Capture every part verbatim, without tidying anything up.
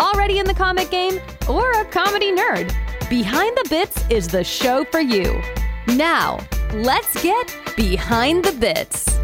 already in the comic game, or a comedy nerd, Behind the Bits is the show for you. Now, let's get Behind the Bits.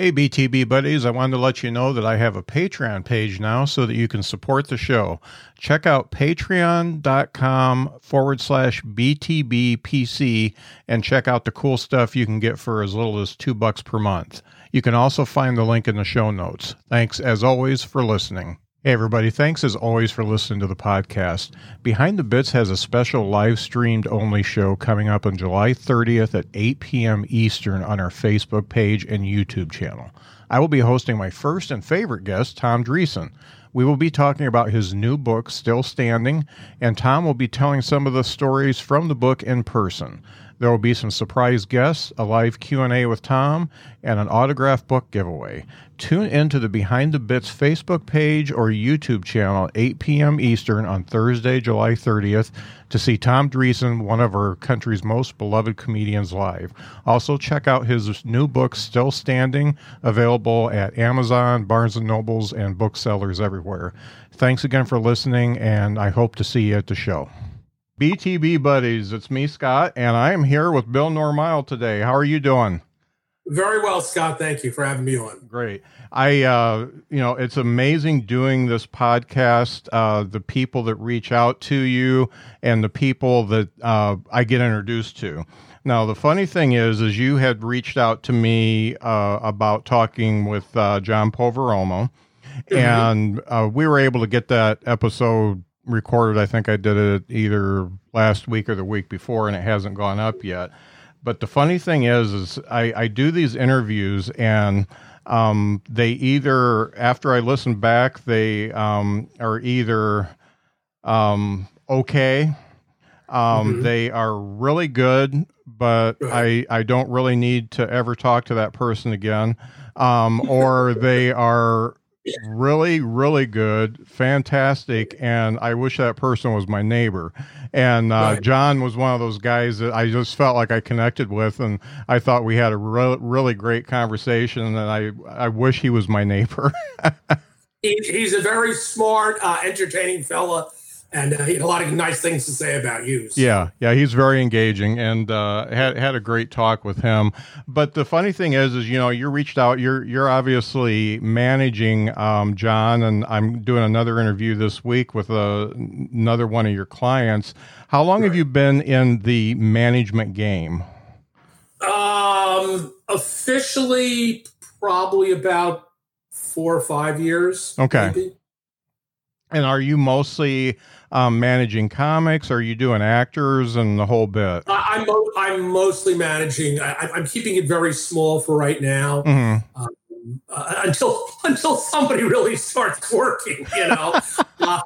Hey, B T B buddies, I wanted to let you know that I have a Patreon page now so that you can support the show. Check out patreon.com forward slash BTBPC and check out the cool stuff you can get for as little as two bucks per month. You can also find the link in the show notes. Thanks, as always, for listening. Hey, everybody. Thanks, as always, for listening to the podcast. Behind the Bits has a special live-streamed only show coming up on July thirtieth at eight p.m. Eastern on our Facebook page and YouTube channel. I will be hosting my first and favorite guest, Tom Dreesen. We will be talking about his new book, Still Standing, and Tom will be telling some of the stories from the book in person. There will be some surprise guests, a live Q and A with Tom, and an autographed book giveaway. Tune into the Behind the Bits Facebook page or YouTube channel at eight p.m. Eastern on Thursday, July thirtieth, to see Tom Dreesen, one of our country's most beloved comedians, live. Also, check out his new book, Still Standing, available at Amazon, Barnes and Nobles, and booksellers everywhere. Thanks again for listening, and I hope to see you at the show. B T B buddies, it's me, Scott, and I am here with Bill Normile today. How are you doing? Very well, Scott. Thank you for having me on. Great. I, uh, you know, it's amazing doing this podcast, uh, the people that reach out to you and the people that uh, I get introduced to. Now, the funny thing is, is you had reached out to me uh, about talking with uh, John Poveromo, mm-hmm. and uh, we were able to get that episode recorded. I think I did it either last week or the week before, and it hasn't gone up yet. But the funny thing is, is I, I do these interviews, and um, they either, after I listen back, they um, are either um, okay, um, mm-hmm. they are really good, but I, I don't really need to ever talk to that person again, um, or they are really, really good, fantastic, and I wish that person was my neighbor. And uh, right. John was one of those guys that I just felt like I connected with, and I thought we had a re- really great conversation, and I, I wish he was my neighbor. he, he's a very smart, uh, entertaining fella, and uh, he had a lot of nice things to say about you. So. Yeah, yeah, he's very engaging, and uh, had had a great talk with him. But the funny thing is, is you know, you reached out. You're you're obviously managing um, John, and I'm doing another interview this week with uh, another one of your clients. How long Right. have you been in the management game? Um, officially, probably about four or five years. Okay. Maybe. And are you mostly um, managing comics? Or are you doing actors and the whole bit? I'm I'm mostly managing. I, I'm keeping it very small for right now, mm-hmm. um, uh, until until somebody really starts working, you know. uh,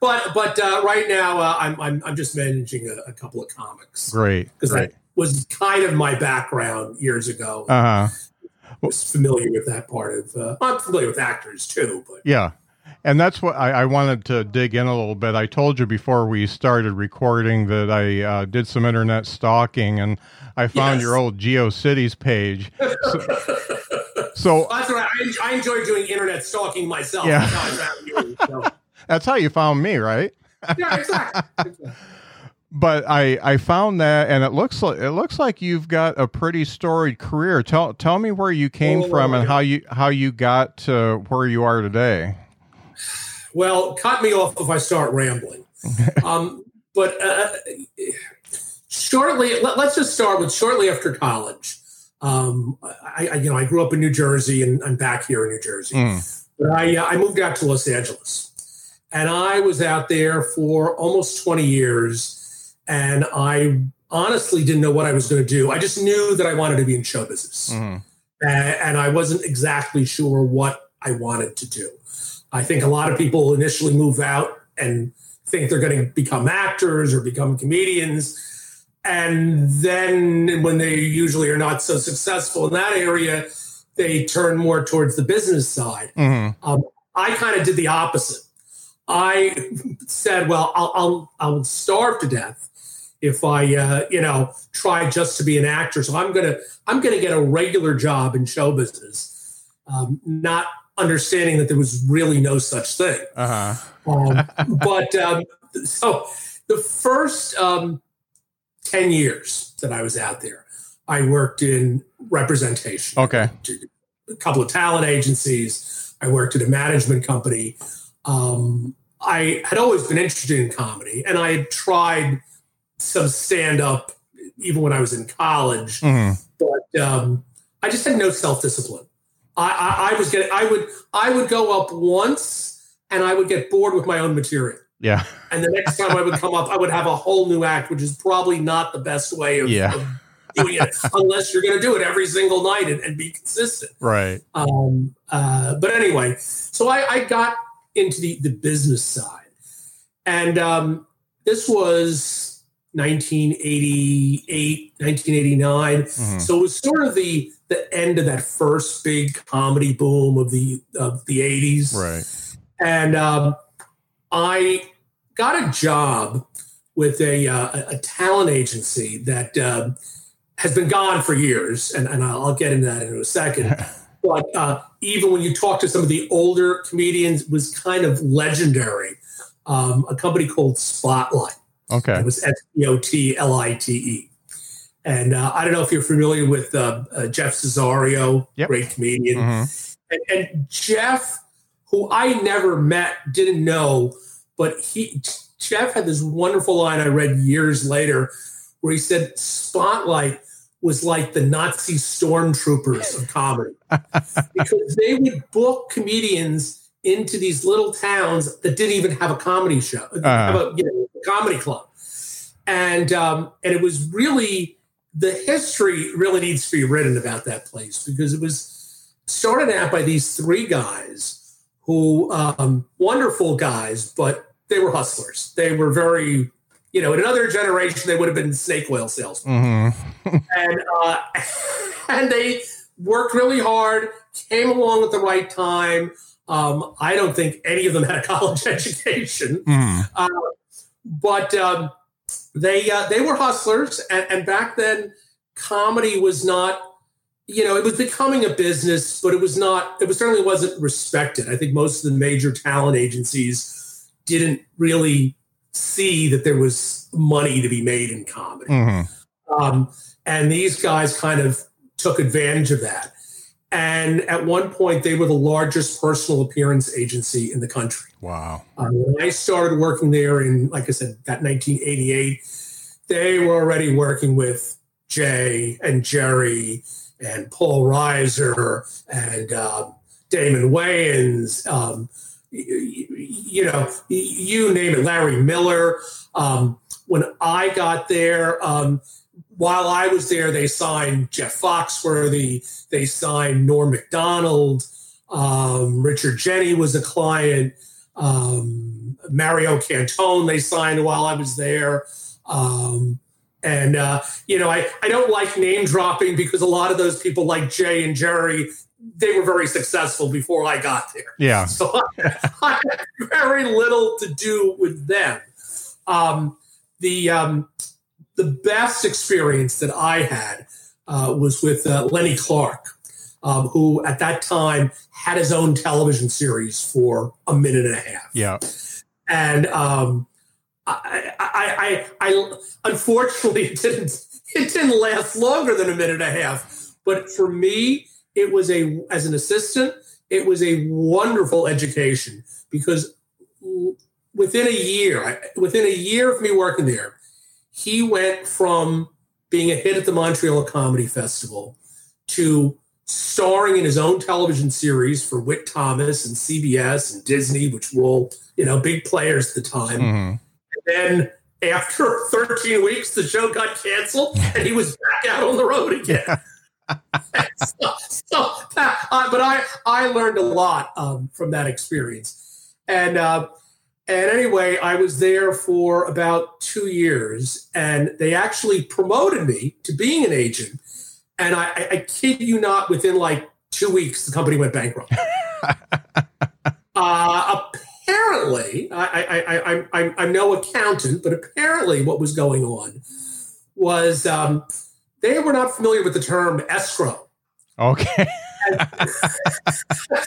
but but uh, right now, uh, I'm, I'm I'm just managing a, a couple of comics. Great, because that was kind of my background years ago. Uh huh. Was familiar with that part of. Uh, I'm familiar with actors too, but yeah. And that's what I, I wanted to dig in a little bit. I told you before we started recording that I uh, did some internet stalking, and I found yes. your old GeoCities page. So, so that's right. I, I enjoy doing internet stalking myself. Yeah. That's how I found you, so. That's how you found me, right? Yeah, exactly. exactly. But I, I found that, and it looks like it looks like you've got a pretty storied career. Tell tell me where you came oh, from and how you how you got to where you are today. Well, cut me off if I start rambling. um, but uh, shortly, let, let's just start with shortly after college. Um, I, I, you know, I grew up in New Jersey, and I'm back here in New Jersey. Mm. But I, uh, I moved out to Los Angeles, and I was out there for almost twenty years, and I honestly didn't know what I was going to do. I just knew that I wanted to be in show business, mm-hmm. and, and I wasn't exactly sure what I wanted to do. I think a lot of people initially move out and think they're going to become actors or become comedians. And then when they usually are not so successful in that area, they turn more towards the business side. Mm-hmm. Um, I kind of did the opposite. I said, well, I'll, I'll, I'll starve to death if I, uh, you know, try just to be an actor. So I'm going to, I'm going to get a regular job in show business, um, not understanding that there was really no such thing. Uh-huh. um, but um, so the first um, ten years that I was out there, I worked in representation. Okay. A couple of talent agencies. I worked at a management company. Um, I had always been interested in comedy, and I had tried some stand-up even when I was in college, mm-hmm. but um, I just had no self-discipline. I, I, I was getting, I would, I would go up once and I would get bored with my own material. Yeah. And the next time I would come up, I would have a whole new act, which is probably not the best way of, yeah. of doing it unless you're going to do it every single night and, and be consistent. Right. Um, uh, but anyway, so I, I got into the, the business side, and um, this was nineteen eighty-eight, nineteen eighty-nine. Mm-hmm. So it was sort of the, the end of that first big comedy boom of the of the eighties. Right. And um, I got a job with a, uh, a talent agency that uh, has been gone for years. And, and I'll get into that in a second. But uh, even when you talk to some of the older comedians, it was kind of legendary. Um, a company called Spotlight. Okay. It was S P O T L I T E. And uh, I don't know if you're familiar with uh, uh, Jeff Cesario, yep. Great comedian. Mm-hmm. And, and Jeff, who I never met, didn't know, but he Jeff had this wonderful line I read years later where he said Spotlight was like the Nazi stormtroopers of comedy because they would book comedians into these little towns that didn't even have a comedy show, uh-huh. have a, you know, a comedy club. And um, and it was really... The history really needs to be written about that place because it was started out by these three guys who, um, wonderful guys, but they were hustlers. They were very, you know, in another generation, they would have been snake oil salesmen. Mm-hmm. and, uh, and they worked really hard, came along at the right time. Um, I don't think any of them had a college education. Mm. Uh, but... Um, They uh, they were hustlers, and, and back then, comedy was not, you know, it was becoming a business, but it was not, it was, certainly wasn't respected. I think most of the major talent agencies didn't really see that there was money to be made in comedy. Mm-hmm. Um, and these guys kind of took advantage of that. And at one point, they were the largest personal appearance agency in the country. Wow. Um, when I started working there in, like I said, that nineteen eighty-eight, they were already working with Jay and Jerry and Paul Reiser and um, Damon Wayans, um, you, you know, you name it, Larry Miller. Um, when I got there... Um, While I was there, they signed Jeff Foxworthy. They signed Norm MacDonald. Um, Richard Jenny was a client. Um, Mario Cantone they signed while I was there. Um, and, uh, you know, I, I don't like name dropping because a lot of those people like Jay and Jerry, they were very successful before I got there. Yeah. So I, I had very little to do with them. Um, the... Um, The best experience that I had uh, was with uh, Lenny Clark, um, who at that time had his own television series for a minute and a half. Yeah, and um, I, I, I, I, unfortunately, it didn't it didn't last longer than a minute and a half. But for me, it was a as an assistant, it was a wonderful education because within a year, within a year of me working there. He went from being a hit at the Montreal Comedy Festival to starring in his own television series for Whit Thomas and C B S and Disney, which were all, you know, big players at the time. Mm-hmm. And then after thirteen weeks, the show got canceled, and he was back out on the road again. so, so that, uh, but I, I learned a lot um, from that experience. And uh, and anyway, I was there for about two years, and they actually promoted me to being an agent. And I, I, I kid you not, within like two weeks, the company went bankrupt. uh, apparently, I, I, I, I, I'm, I'm no accountant, but apparently what was going on was um, they were not familiar with the term escrow. Okay.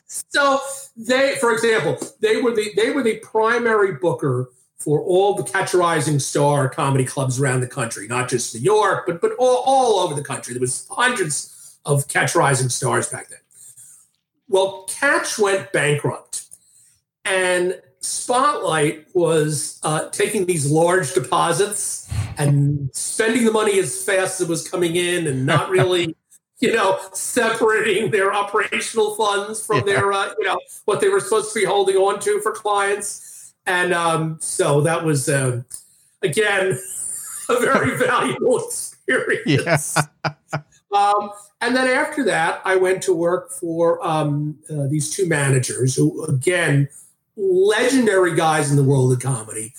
So they, for example, they were the they were the primary booker for all the Catch a Rising Star comedy clubs around the country, not just New York, but but all, all over the country. There was hundreds of Catch a Rising Stars back then. Well, Catch went bankrupt, and Spotlight was uh, taking these large deposits and spending the money as fast as it was coming in, and not really. You know, separating their operational funds from yeah. their, uh, you know, what they were supposed to be holding on to for clients. And um, so that was, uh, again, a very valuable experience. Yeah. um, and then after that, I went to work for um, uh, these two managers who, again, legendary guys in the world of comedy,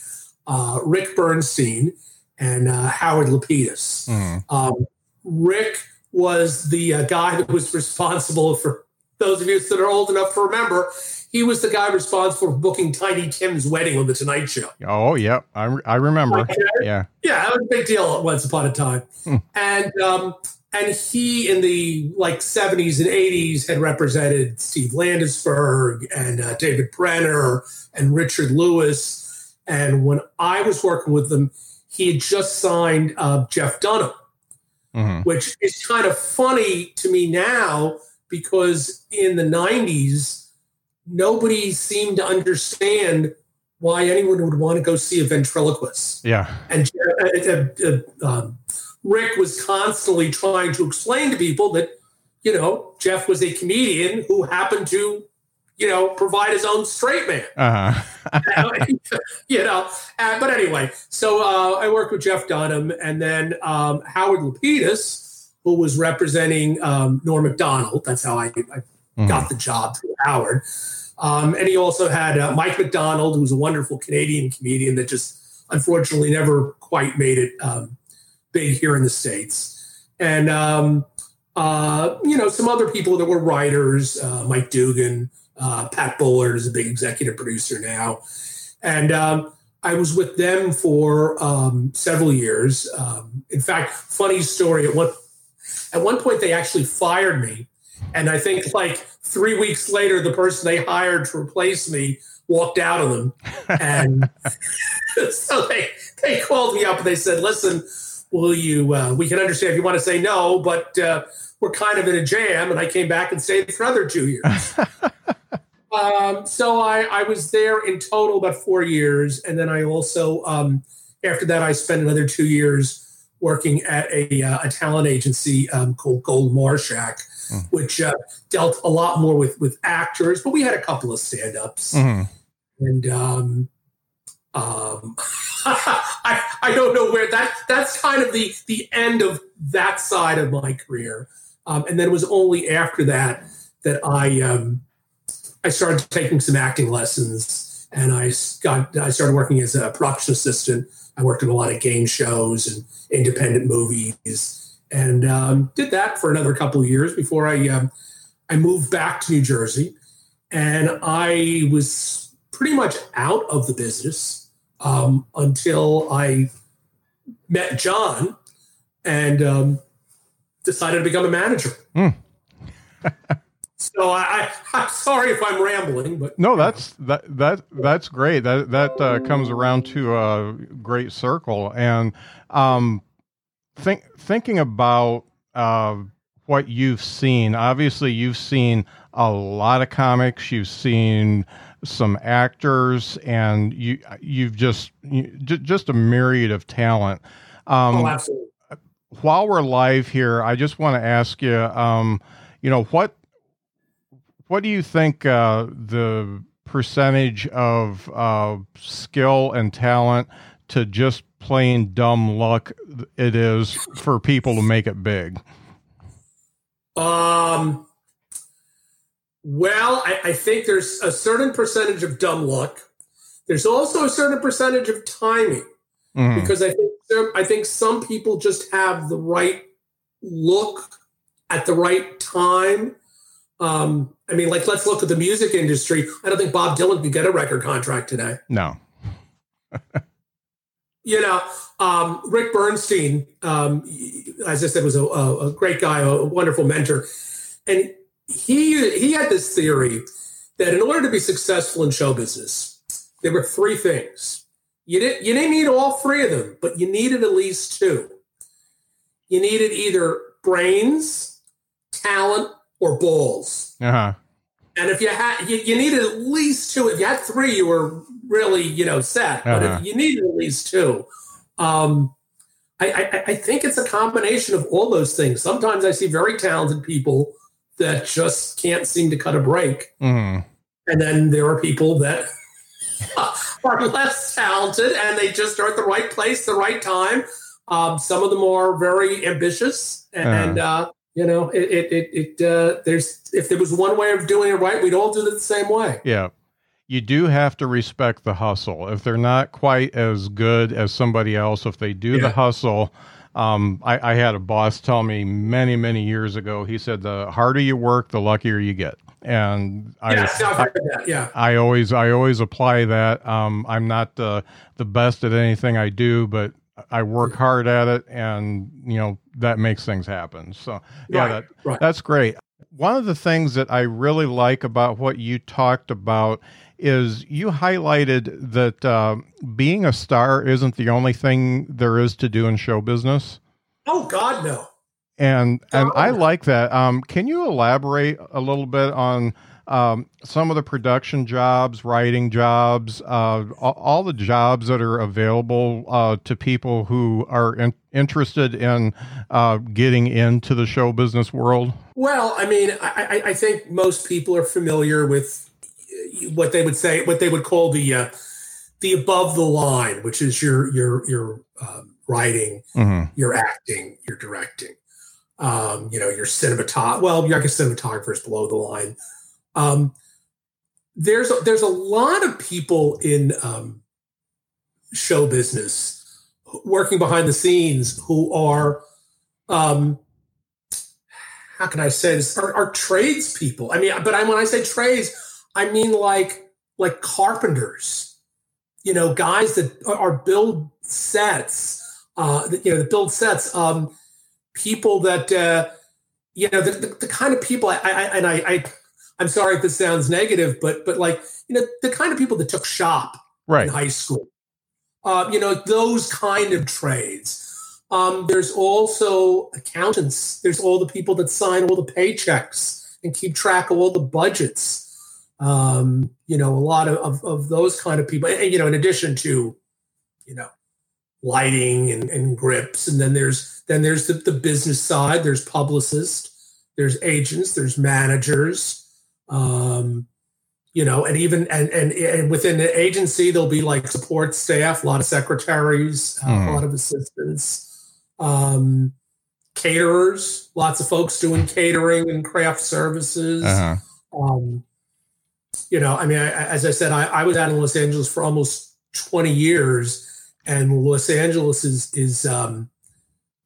uh, Rick Bernstein and uh, Howard Lapidus. Mm. Um, Rick was the uh, guy that was responsible for, those of you that are old enough to remember, he was the guy responsible for booking Tiny Tim's wedding on The Tonight Show. Oh, yeah. I, re- I remember. Okay. Yeah. Yeah, that was a big deal once upon a time. Hmm. And um, and he, in the like seventies and eighties, had represented Steve Landesberg and uh, David Brenner and Richard Lewis. And when I was working with them, he had just signed uh, Jeff Dunham. Mm-hmm. Which is kind of funny to me now, because in the nineties, nobody seemed to understand why anyone would want to go see a ventriloquist. Yeah. And uh, uh, um, Rick was constantly trying to explain to people that, you know, Jeff was a comedian who happened to, you know, provide his own straight man. Uh-huh. you know, uh, but anyway, so uh, I worked with Jeff Dunham, and then um, Howard Lapidus, who was representing um, Norm MacDonald. That's how I, I mm-hmm. got the job through Howard. Um, and he also had uh, Mike MacDonald, who was a wonderful Canadian comedian that just unfortunately never quite made it um, big here in the States. And, um, uh, you know, some other people that were writers, uh, Mike Dugan. Uh, Pat Bullard is a big executive producer now. And um, I was with them for um, several years. Um, in fact, funny story, at one, at one point they actually fired me. And I think like three weeks later, the person they hired to replace me walked out on them. And so they, they called me up and they said, listen, will you, uh, we can understand if you want to say no, but uh, we're kind of in a jam. And I came back and stayed for another two years. Um, so I, I was there in total about four years. And then I also, um, after that, I spent another two years working at a, uh, a talent agency um, called Gold Marshak, mm. which uh, dealt a lot more with, with actors. But we had a couple of stand-ups. Mm-hmm. And um, um, I, I don't know where that that's kind of the, the end of that side of my career. Um, and then it was only after that that I... Um, I started taking some acting lessons, and I got. I started working as a production assistant. I worked in a lot of game shows and independent movies, and um, did that for another couple of years before I um, I moved back to New Jersey, and I was pretty much out of the business um, until I met John and um, decided to become a manager. Mm. So I, I, I'm sorry if I'm rambling, but no, that's that that that's great. That that uh, comes around to a great circle. And um, think thinking about uh, what you've seen. Obviously, you've seen a lot of comics. You've seen some actors, and you you've just you, j- just a myriad of talent. Um, oh, absolutely. While we're live here, I just want to ask you, um, you know what. What do you think uh, the percentage of uh, skill and talent to just plain dumb luck it is for people to make it big? Um, well, I, I think there's a certain percentage of dumb luck. There's also a certain percentage of timing, mm-hmm. because I think there, I think some people just have the right look at the right time. Um, I mean, like, let's look at the music industry. I don't think Bob Dylan could get a record contract today. No. You know, um, Rick Bernstein, um, as I said, was a, a great guy, a wonderful mentor. And he he had this theory that in order to be successful in show business, there were three things. You didn't, you didn't need all three of them, but you needed at least two. You needed either brains, talent, or balls. Uh-huh. And if you had, you, you needed at least two. If you had three, you were really, you know, set. Uh-huh. But if you needed at least two, um, I, I, I think it's a combination of all those things. Sometimes I see very talented people that just can't seem to cut a break. Mm-hmm. And then there are people that are less talented and they just are at the right place, the right time. Um, some of them are very ambitious and, uh-huh. and uh, You know, it it it, it uh, there's if there was one way of doing it right, we'd all do it the same way. Yeah, you do have to respect the hustle. If they're not quite as good as somebody else, if they do yeah. the hustle, um, I, I had a boss tell me many many years ago. He said, "The harder you work, the luckier you get." And yeah, I, I, I, that. Yeah. I always I always apply that. Um, I'm not the the best at anything I do, but I work hard at it, and you know that makes things happen. So yeah, right, that, right. that's great. One of the things that I really like about what you talked about is you highlighted that uh, being a star isn't the only thing there is to do in show business. Oh God, no. And God, and I no. like that. Um, can you elaborate a little bit on um, some of the production jobs, writing jobs, uh, all the jobs that are available uh, to people who are in, interested in uh, getting into the show business world? Well, I mean, I, I think most people are familiar with what they would say, what they would call the uh, the above the line, which is your your your um, writing, mm-hmm. your acting, your directing, um, you know, your cinematography. Well, your cinematographer is below the line. Um, there's, a, there's a lot of people in, um, show business working behind the scenes who are, um, how can I say this? Are, are trades people. I mean, but I, when I say trades, I mean like, like carpenters, you know, guys that are build sets, uh, that, you know, that build sets, um, people that, uh, you know, the, the, the kind of people I, I, and I, I, I'm sorry if this sounds negative, but but like, you know, the kind of people that took shop right. in high school, uh, you know, those kind of trades. Um, there's also accountants. There's all the people that sign all the paychecks and keep track of all the budgets. Um, you know, a lot of, of, of those kind of people, and, you know, in addition to, you know, lighting and, and grips. And then there's then there's the, the business side. There's publicists, there's agents, there's managers. Um, you know, and even, and, and, and within the agency, there'll be like support staff, a lot of secretaries, uh, mm. a lot of assistants, um, caterers, lots of folks doing catering and craft services. Uh-huh. Um, you know, I mean, I, as I said, I, I was out in Los Angeles for almost twenty years, and Los Angeles is, is, um,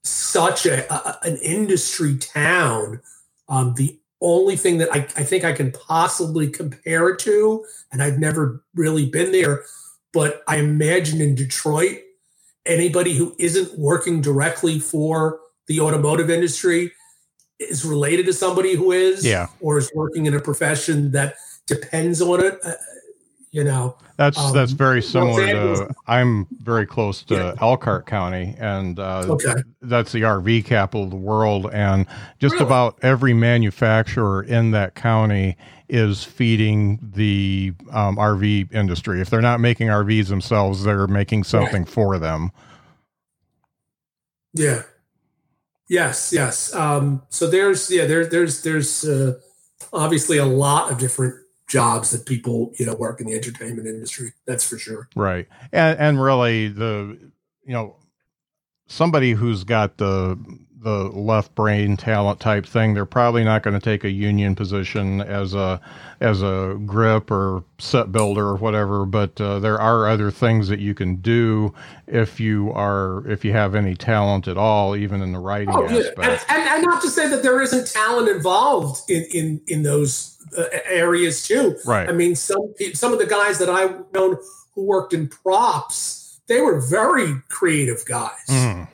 such a, a an industry town. Um, the, only thing that I, I think I can possibly compare it to, and I've never really been there, but I imagine in Detroit, anybody who isn't working directly for the automotive industry is related to somebody who is, yeah. or is working in a profession that depends on it. Uh, you know, that's, um, that's very similar to, I'm very close to yeah. Elkhart County, and uh, okay. that's the R V capital of the world. And just really? about every manufacturer in that county is feeding the um, R V industry. If they're not making R Vs themselves, they're making something right. for them. Yeah. Yes. Yes. Um, so there's, yeah, there, there's, there's uh, obviously a lot of different jobs that people, you know, work in the entertainment industry. That's for sure. Right. And, and really the, you know, somebody who's got the the left brain talent type thing, they're probably not going to take a union position as a as a grip or set builder or whatever. But uh, there are other things that you can do if you are if you have any talent at all, even in the writing oh, aspect. Yeah. And, and, and not to say that there isn't talent involved in in in those uh, areas too. Right. I mean, some some of the guys that I've known who worked in props, they were very creative guys. Mm.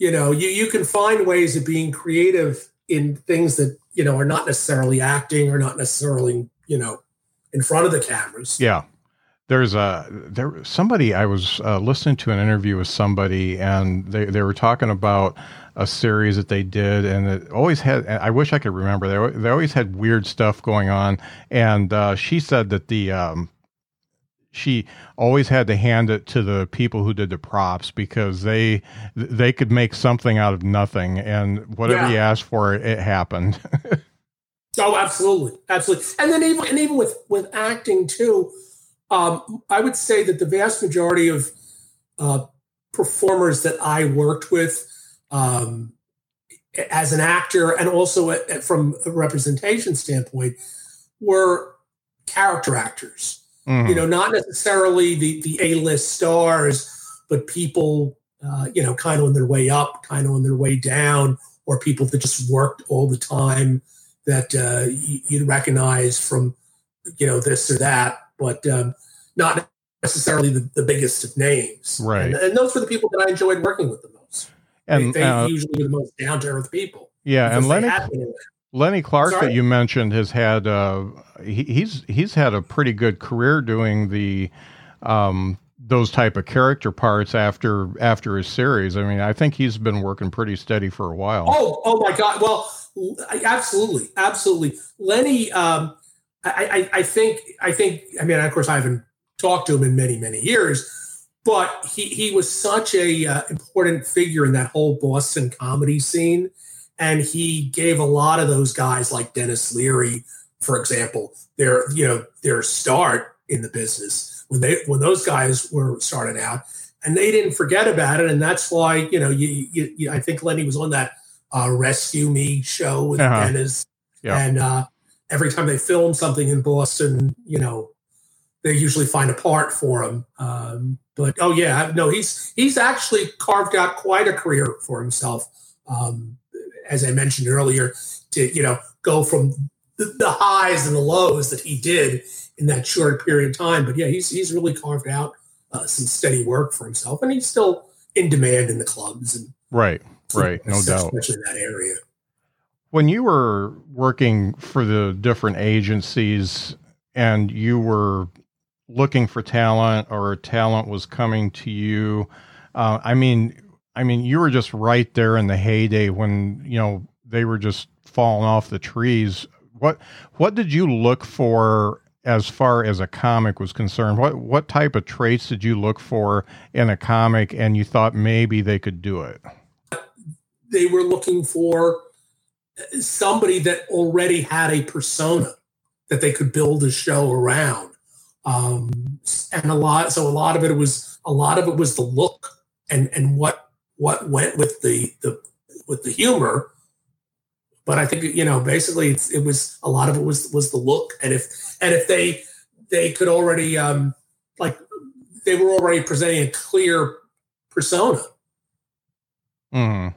You know, you, you can find ways of being creative in things that, you know, are not necessarily acting or not necessarily, you know, in front of the cameras. Yeah. There's a, there, somebody, I was uh, listening to an interview with somebody and they, they were talking about a series that they did, and it always had, I wish I could remember, they, they always had weird stuff going on. And uh, she said that the, um, she always had to hand it to the people who did the props because they they could make something out of nothing, and whatever yeah. you asked for, it, it happened. Oh, absolutely, absolutely. And then even and even with with acting too, um, I would say that the vast majority of uh, performers that I worked with um, as an actor and also at, at, from a representation standpoint were character actors. You know, not necessarily the, the A-list stars, but people, uh, you know, kind of on their way up, kind of on their way down, or people that just worked all the time that uh, you'd recognize from, you know, this or that, but um, not necessarily the, the biggest of names. Right. And, and those were the people that I enjoyed working with the most. And They, they uh, usually were the most down-to-earth people. Yeah, and Lenny... Lenny Clark Sorry. that you mentioned has had uh, he, he's he's had a pretty good career doing the um, those type of character parts after after his series. I mean, I think he's been working pretty steady for a while. Oh, oh my God! Well, absolutely, absolutely. Lenny, um, I, I, I think I think I mean, of course, I haven't talked to him in many many years, but he he was such a uh, important figure in that whole Boston comedy scene. And he gave a lot of those guys like Dennis Leary, for example, their, you know, their start in the business when they, when those guys were started out, and they didn't forget about it. And that's why, you know, you, you, you I think Lenny was on that uh, Rescue Me show with uh-huh. Dennis. Yeah. And uh, every time they film something in Boston, you know, they usually find a part for him. Um, but, oh yeah, no, he's, he's actually carved out quite a career for himself. Um, as I mentioned earlier, to, you know, go from the, the highs and the lows that he did in that short period of time. But yeah, he's he's really carved out uh, some steady work for himself, and he's still in demand in the clubs. And right, right, no especially doubt. Especially in that area. When you were working for the different agencies and you were looking for talent, or talent was coming to you, uh, I mean... I mean, you were just right there in the heyday when, you know, they were just falling off the trees. What what did you look for as far as a comic was concerned? What what type of traits did you look for in a comic and you thought maybe they could do it? They were looking for somebody that already had a persona that they could build a show around. Um, and a lot so a lot of it was a lot of it was the look and and what what went with the, the, with the humor. But I think, you know, basically it's, it was a lot of it was, was the look. And if, and if they, they could already um, like they were already presenting a clear persona. Mm.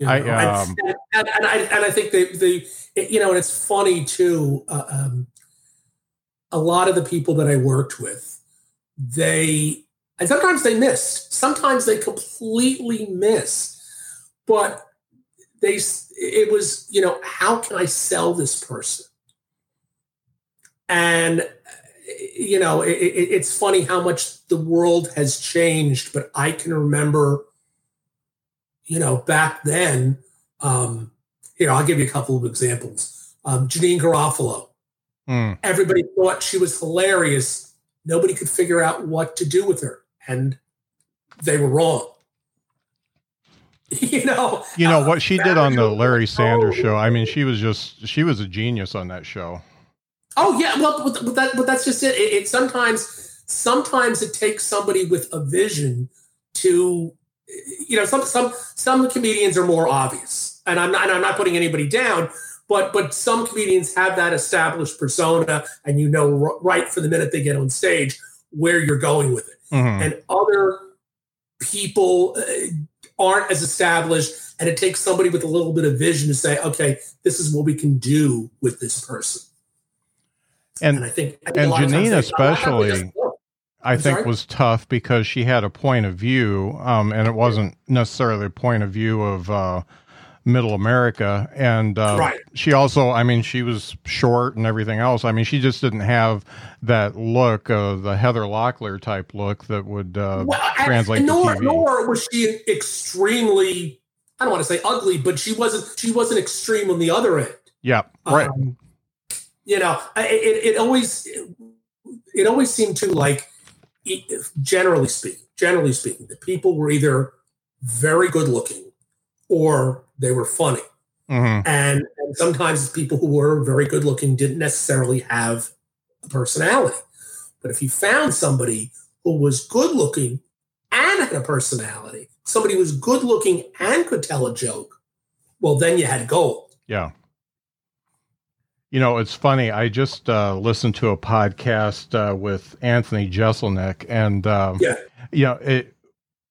You know? I, um... and, and, and I, and I think they, they, you know, and it's funny too. Uh, um, a lot of the people that I worked with, they, And sometimes they missed. Sometimes they completely missed. But they, it was, you know, how can I sell this person? And, you know, it, it, it's funny how much the world has changed. But I can remember, you know, back then, um, here, I'll give you a couple of examples. Um, Janine Garofalo. Mm. Everybody thought she was hilarious. Nobody could figure out what to do with her. And they were wrong. you know, you know uh, what she did on the Larry Sanders oh, show. I mean, she was just, she was a genius on that show. Oh yeah. Well, but, that, but that's just it. It, it sometimes sometimes it takes somebody with a vision to, you know, some some some comedians are more obvious, and I'm not, and I'm not putting anybody down, but but some comedians have that established persona, and you know right from the minute they get on stage where you're going with it. Mm-hmm. And other people aren't as established, and it takes somebody with a little bit of vision to say, okay, this is what we can do with this person. And, and I think, I think and Janine say, especially, oh, I, I think sorry? was tough because she had a point of view, um, and it wasn't necessarily a point of view of uh, middle America. And uh, right. she also, I mean, she was short and everything else. I mean, she just didn't have that look of the Heather Locklear type look that would uh, well, translate and, and nor, to T V. Nor was she extremely, I don't want to say ugly, but she wasn't, she wasn't extreme on the other end. Yeah, right. Um, You know, it, it always it always seemed to, like, generally speaking, generally speaking, the people were either very good looking or they were funny. Mm-hmm. And, and sometimes people who were very good looking didn't necessarily have a personality. But if you found somebody who was good looking and had a personality, somebody who was good looking and could tell a joke, well, then you had gold. Yeah. You know, it's funny. I just uh, listened to a podcast uh, with Anthony Jeselnik, and um, yeah. you know, it,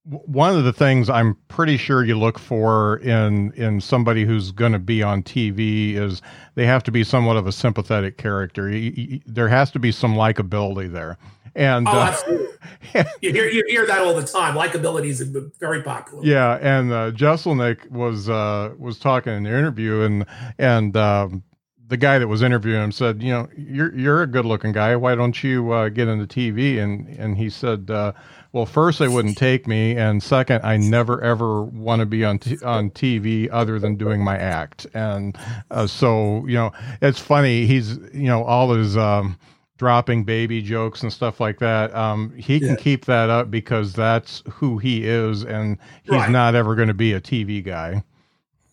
one of the things I'm pretty sure you look for in in somebody who's going to be on T V is they have to be somewhat of a sympathetic character. You, you, there has to be some likability there. And, oh, uh, absolutely. you, hear, you hear that all the time. Likability is very popular. Yeah, and uh, Jeselnik was uh, was talking in the interview, and and. Um, the guy that was interviewing him said, you know, you're, you're a good looking guy. Why don't you uh, get into T V? And, and he said, uh, well, first they wouldn't take me. And second, I never, ever want to be on, t- on T V other than doing my act. And uh, so, you know, it's funny. He's, you know, all his um, dropping baby jokes and stuff like that. Um, he yeah. can keep that up because that's who he is. And he's right. not ever going to be a T V guy.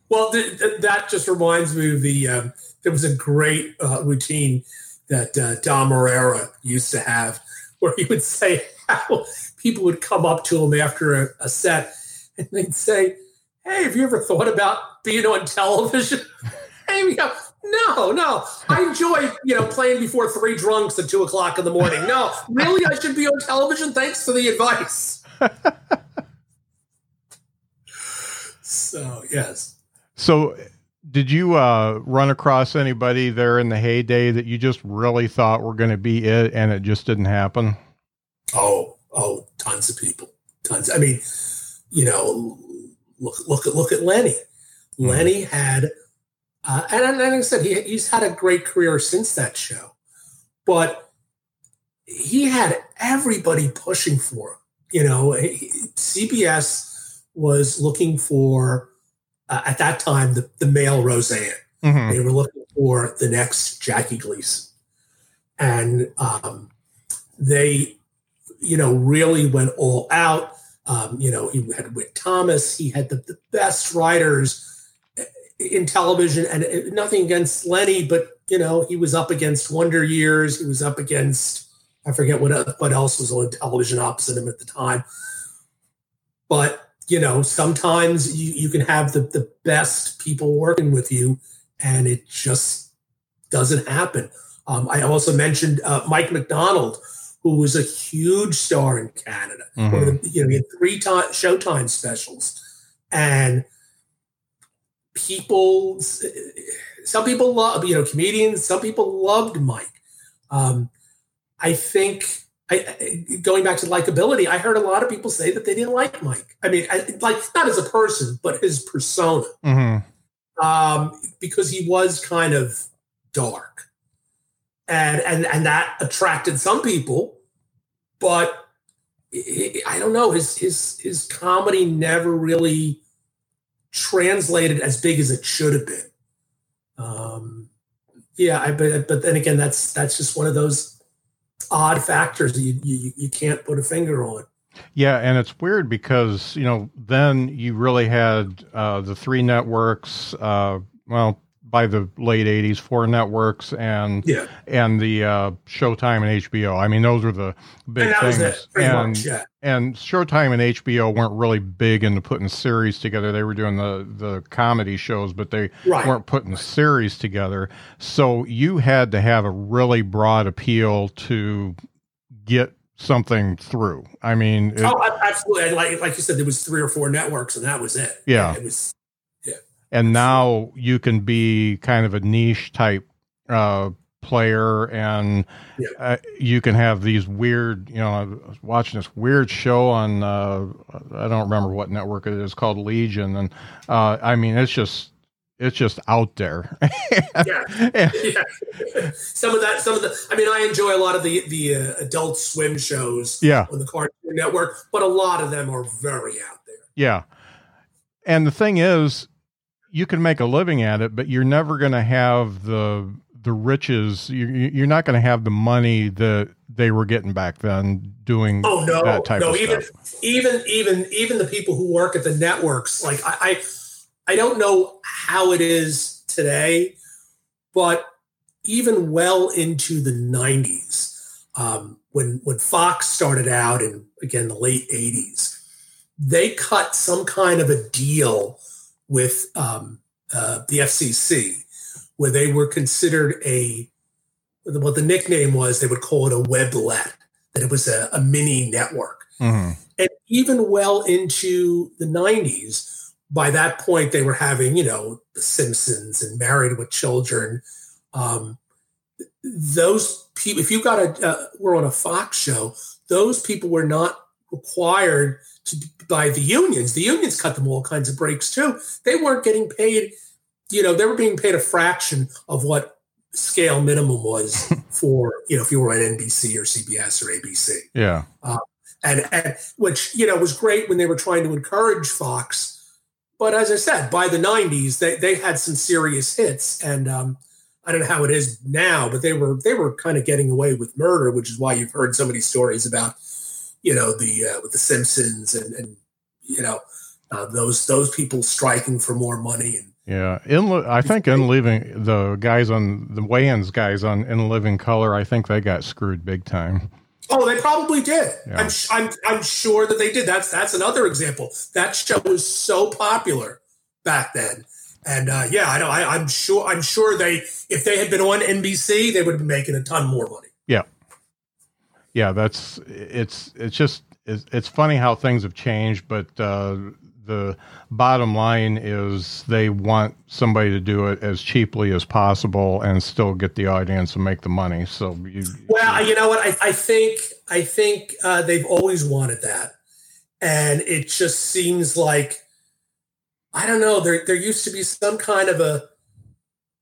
Well, th- th- that just reminds me of the, um, there was a great uh, routine that uh, Don Marrera used to have where he would say how people would come up to him after a, a set and they'd say, hey, have you ever thought about being on television? And he'd go, no, no. I enjoy, you know, playing before three drunks at two o'clock in the morning. No, really, I should be on television? Thanks for the advice. So, yes. So did you uh, run across anybody there in the heyday that you just really thought were going to be it and it just didn't happen? Oh, oh, tons of people. Tons. I mean, you know, look, look, look at Lenny. Mm-hmm. Lenny had, uh, and, and like I said, he, he's had a great career since that show, but he had everybody pushing for him. You know, he, C B S was looking for, Uh, at that time, the, the male Roseanne. Mm-hmm. They were looking for the next Jackie Gleason. And um, they, you know, really went all out. Um, you know, he had Whit Thomas. He had the, the best writers in television. And it, nothing against Lenny, but, you know, he was up against Wonder Years. He was up against, I forget what, what else was on television opposite him at the time. But you know, sometimes you, you can have the, the best people working with you, and it just doesn't happen. Um, I also mentioned uh, Mike MacDonald, who was a huge star in Canada. Mm-hmm. One of the, you know, he had three time, Showtime specials, and people, some people love, you know, comedians. Some people loved Mike. Um, I think. I, going back to likability, I heard a lot of people say that they didn't like Mike. I mean, I, like not as a person, but his persona, mm-hmm. um, because he was kind of dark, and and and that attracted some people. But it, I don't know, his his his comedy never really translated as big as it should have been. Um, yeah, I, but but then again, that's that's just one of those odd factors that you, you you can't put a finger on. Yeah, and it's weird because, you know, then you really had uh, the three networks, uh, well, by the late eighties, four networks and yeah. and the uh, Showtime and H B O. I mean, those were the big and that things. Was it, pretty and, much, yeah. and Showtime and H B O weren't really big into putting series together. They were doing the, the comedy shows, but they right. weren't putting series together. So you had to have a really broad appeal to get something through. I mean, it, oh, absolutely. Like, like you said, there was three or four networks, and that was it. Yeah, it was. And now you can be kind of a niche type uh, player, and yeah. uh, you can have these weird, you know, I was watching this weird show on, uh, I don't remember what network it is, called Legion. And uh, I mean, it's just, it's just out there. yeah. yeah. Some of that, some of the, I mean, I enjoy a lot of the, the uh, Adult Swim shows yeah. on the Cartoon Network, but a lot of them are very out there. Yeah. And the thing is, you can make a living at it, but you're never going to have the the riches. You, you're not going to have the money that they were getting back then doing oh, no, that type no, of even, stuff. Even even even the people who work at the networks, like I, I, I don't know how it is today, but even well into the nineties, um, when when Fox started out, and again the late eighties, they cut some kind of a deal with um, uh, the F C C, where they were considered a, what the nickname was, they would call it a weblet, that it was a, a mini network. Mm-hmm. And even well into the nineties, by that point, they were having, you know, The Simpsons and Married with Children. Um, those people, if you got a, uh, were on a Fox show, those people were not required to, by the unions. The unions cut them all kinds of breaks too. They weren't getting paid, you know, they were being paid a fraction of what scale minimum was for, you know, if you were on N B C or C B S or A B C. Yeah. Uh, and, and which, you know, was great when they were trying to encourage Fox. But as I said, by the nineties, they, they had some serious hits. And um, I don't know how it is now, but they were, they were kind of getting away with murder, which is why you've heard so many stories about, you know, the uh, with the Simpsons and, and you know, uh, those those people striking for more money. And yeah, in I think in living the guys on the Wayans guys on In Living Color, I think they got screwed big time. Oh, they probably did. Yeah. I'm, I'm I'm sure that they did. That's that's another example. That show was so popular back then, and uh, yeah, I know. I, I'm sure. I'm sure they if they had been on N B C, they would have been making a ton more money. Yeah. Yeah, that's it's it's just it's, it's funny how things have changed, but uh, the bottom line is they want somebody to do it as cheaply as possible and still get the audience and make the money. So, you, well, you know what? I, I think I think uh, they've always wanted that, and it just seems like I don't know. There there used to be some kind of a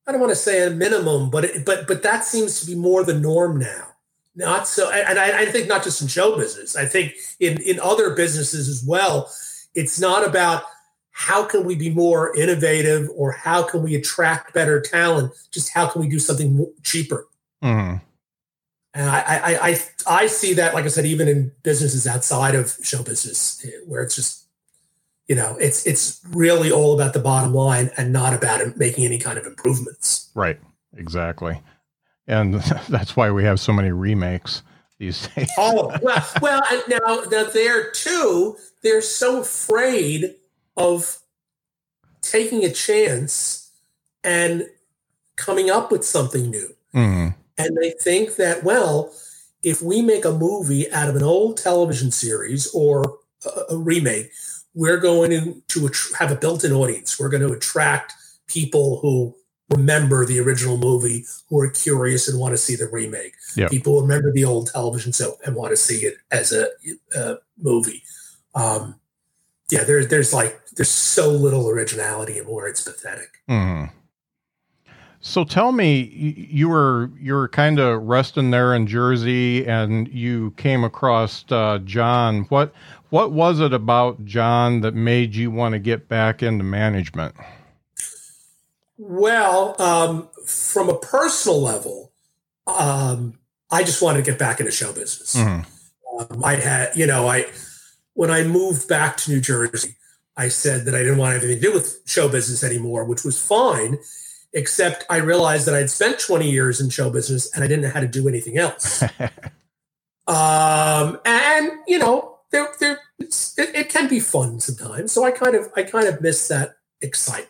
I don't want to say a minimum, but it, but but that seems to be more the norm now. Not so, and I, I think not just in show business. I think in, in other businesses as well, it's not about how can we be more innovative or how can we attract better talent, just how can we do something cheaper. Mm-hmm. And I, I, I, I see that, like I said, even in businesses outside of show business, where it's just, you know, it's it's really all about the bottom line and not about making any kind of improvements. Right, exactly. And that's why we have so many remakes these days. Oh, well, well now, now there too, they're so afraid of taking a chance and coming up with something new. Mm-hmm. And they think that, well, if we make a movie out of an old television series or a, a remake, we're going to, to att- have a built-in audience. We're going to attract people who remember the original movie, who are curious and want to see the remake. Yep. People remember the old television show and want to see it as a, a movie. Um, yeah, there's there's like there's so little originality in where it's pathetic. Mm-hmm. So tell me, you were you were kind of resting there in Jersey, and you came across uh, John. What what was it about John that made you want to get back into management? Well, um, from a personal level, um, I just wanted to get back into show business. Mm-hmm. Um, I had, you know, I when I moved back to New Jersey, I said that I didn't want anything to do with show business anymore, which was fine. except I realized that I'd spent twenty years in show business and I didn't know how to do anything else. um, and, you know, there, there, it's, it, it can be fun sometimes. So I kind of, I kind of miss that excitement.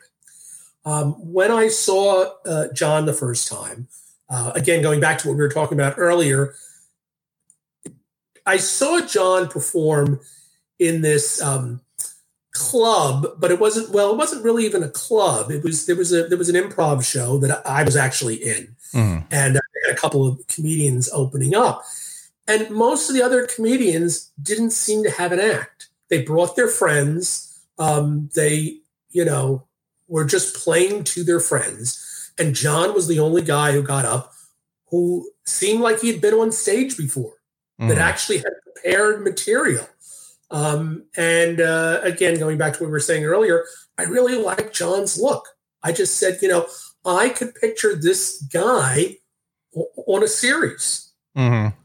Um, when I saw uh, John the first time, uh, again, going back to what we were talking about earlier, I saw John perform in this um, club, but it wasn't, well, it wasn't really even a club. It was, there was a, there was an improv show that I was actually in, mm. and I had a couple of comedians opening up, and most of the other comedians didn't seem to have an act. They brought their friends. Um, they, you know, were just playing to their friends. And John was the only guy who got up who seemed like he had been on stage before, mm. that actually had prepared material. Um, and uh, again, going back to what we were saying earlier, I really liked John's look. I just said, you know, I could picture this guy o- on a series. Mm-hmm.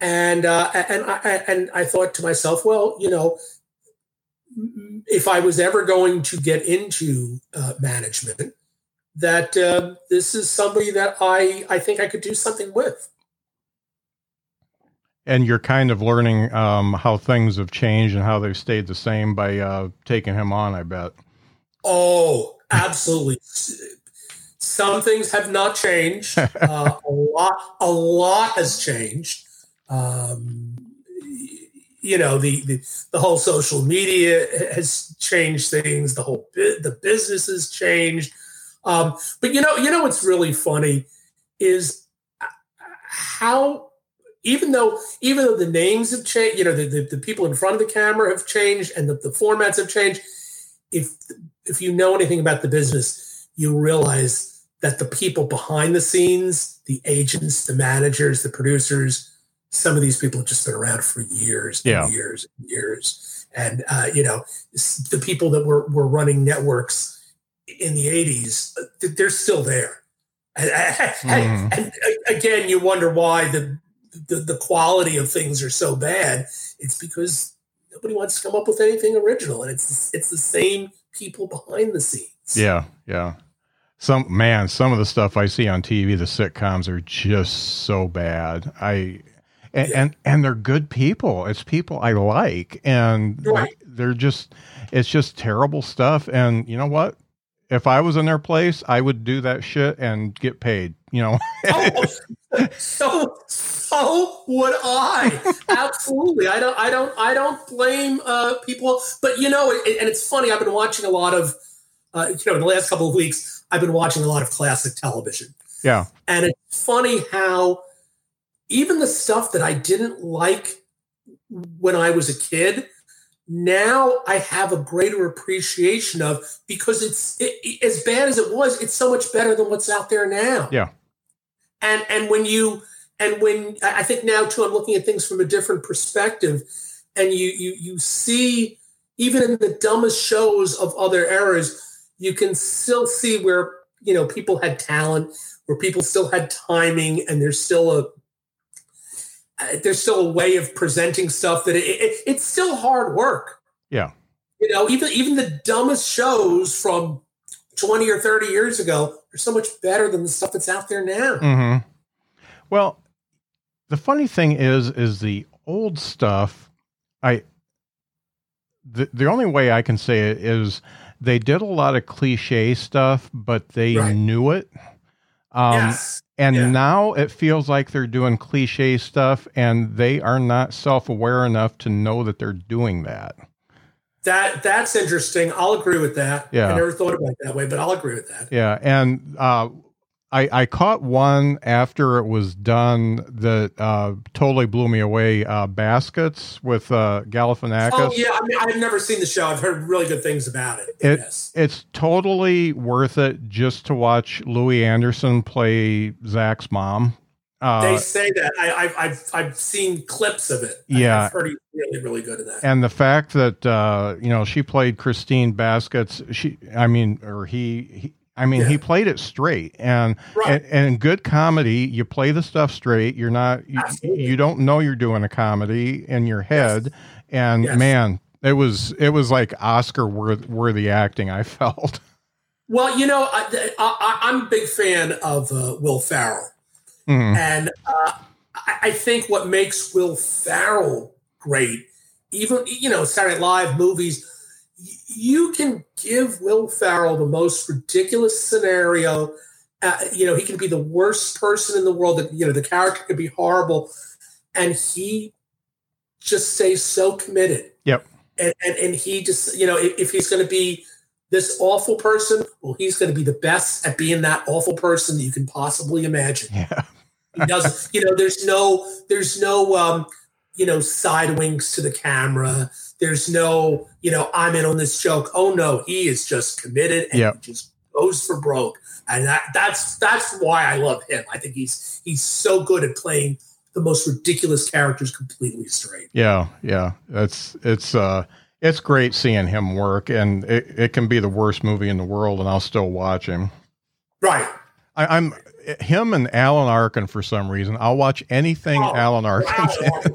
And, uh, and, I, and I thought to myself, well, you know, if I was ever going to get into uh, management, that uh, this is somebody that I, I think I could do something with. And you're kind of learning um, how things have changed and how they've stayed the same by uh, taking him on, I bet. Oh, absolutely. Some things have not changed. Uh, a lot, a lot has changed. Um, you know, the, the, the whole social media has changed things. The whole bu- the business has changed. Um, but you know, you know, what's really funny is how, Even though, even though the names have changed, you know, the, the, the people in front of the camera have changed and the, the formats have changed. If if you know anything about the business, you realize that the people behind the scenes, the agents, the managers, the producers, some of these people have just been around for years, yeah. and years, and years. And uh, you know, the people that were were running networks in the eighties, they're still there. And, mm-hmm. and, and again, you wonder why the The, the quality of things are so bad. It's because nobody wants to come up with anything original, and it's it's the same people behind the scenes. Yeah, yeah. Some man, some of the stuff I see on T V, the sitcoms are just so bad. I and yeah. and, and they're good people. It's people I like, and right. they're just it's just terrible stuff. And you know what? If I was in their place, I would do that shit and get paid. You know, oh, so so would I. Absolutely, I don't, I don't, I don't blame uh, people. But you know, it, and it's funny. I've been watching a lot of, uh, you know, in the last couple of weeks, I've been watching a lot of classic television. Yeah, and it's funny how even the stuff that I didn't like when I was a kid, now I have a greater appreciation of, because it's it, it, as bad as it was, it's so much better than what's out there now. Yeah. And, and when you, and when I think now too, I'm looking at things from a different perspective, and you, you, you see, even in the dumbest shows of other eras, you can still see where, you know, people had talent, where people still had timing, and there's still a, there's still a way of presenting stuff that it, it, it's still hard work. Yeah. You know, even, even the dumbest shows from twenty or thirty years ago are so much better than the stuff that's out there now. Mm-hmm. Well, the funny thing is, is the old stuff, I, the, the only way I can say it is they did a lot of cliche stuff, but they right. knew it. Um, yes. And yeah. now it feels like they're doing cliche stuff, and they are not self-aware enough to know that they're doing that. That that's interesting. I'll agree with that. Yeah. I never thought about it that way, but I'll agree with that. Yeah. And, uh, I, I caught one after it was done that uh, totally blew me away. Uh, Baskets with uh, Galifianakis. Oh yeah, I mean, I've never seen the show. I've heard really good things about it. it yes, it's totally worth it just to watch Louis Anderson play Zach's mom. Uh, they say that I, I've I've I've seen clips of it. Yeah, I've heard he's really really good at that. And the fact that uh, you know, she played Christine Baskets. She, I mean, or he. he I mean, yeah. he played it straight, and, right. and and good comedy, you play the stuff straight. You're not, you, you don't know you're doing a comedy in your head. Yes. And yes. man, it was, it was like Oscar worthy acting, I felt. Well, you know, I, I, I'm a big fan of uh, Will Ferrell. Mm-hmm. And uh, I, I think what makes Will Ferrell great, even, you know, Saturday Night Live movies, y- you can give Will Ferrell the most ridiculous scenario. Uh, you know, he can be the worst person in the world. That, you know, the character could be horrible. And he just stays so committed. Yep. And, and, and he just, you know, if, if he's going to be this awful person, well, he's going to be the best at being that awful person that you can possibly imagine. Yeah. He doesn't, you know, there's no, there's no, um, you know, side winks to the camera. There's no, you know, I'm in on this joke. Oh no, he is just committed and yep. he just goes for broke. And that, that's, that's why I love him. I think he's, he's so good at playing the most ridiculous characters completely straight. Yeah. Yeah. That's, it's, uh, It's great seeing him work, and it, it can be the worst movie in the world, and I'll still watch him. Right. I, I'm him and Alan Arkin for some reason. I'll watch anything oh, Alan Arkin.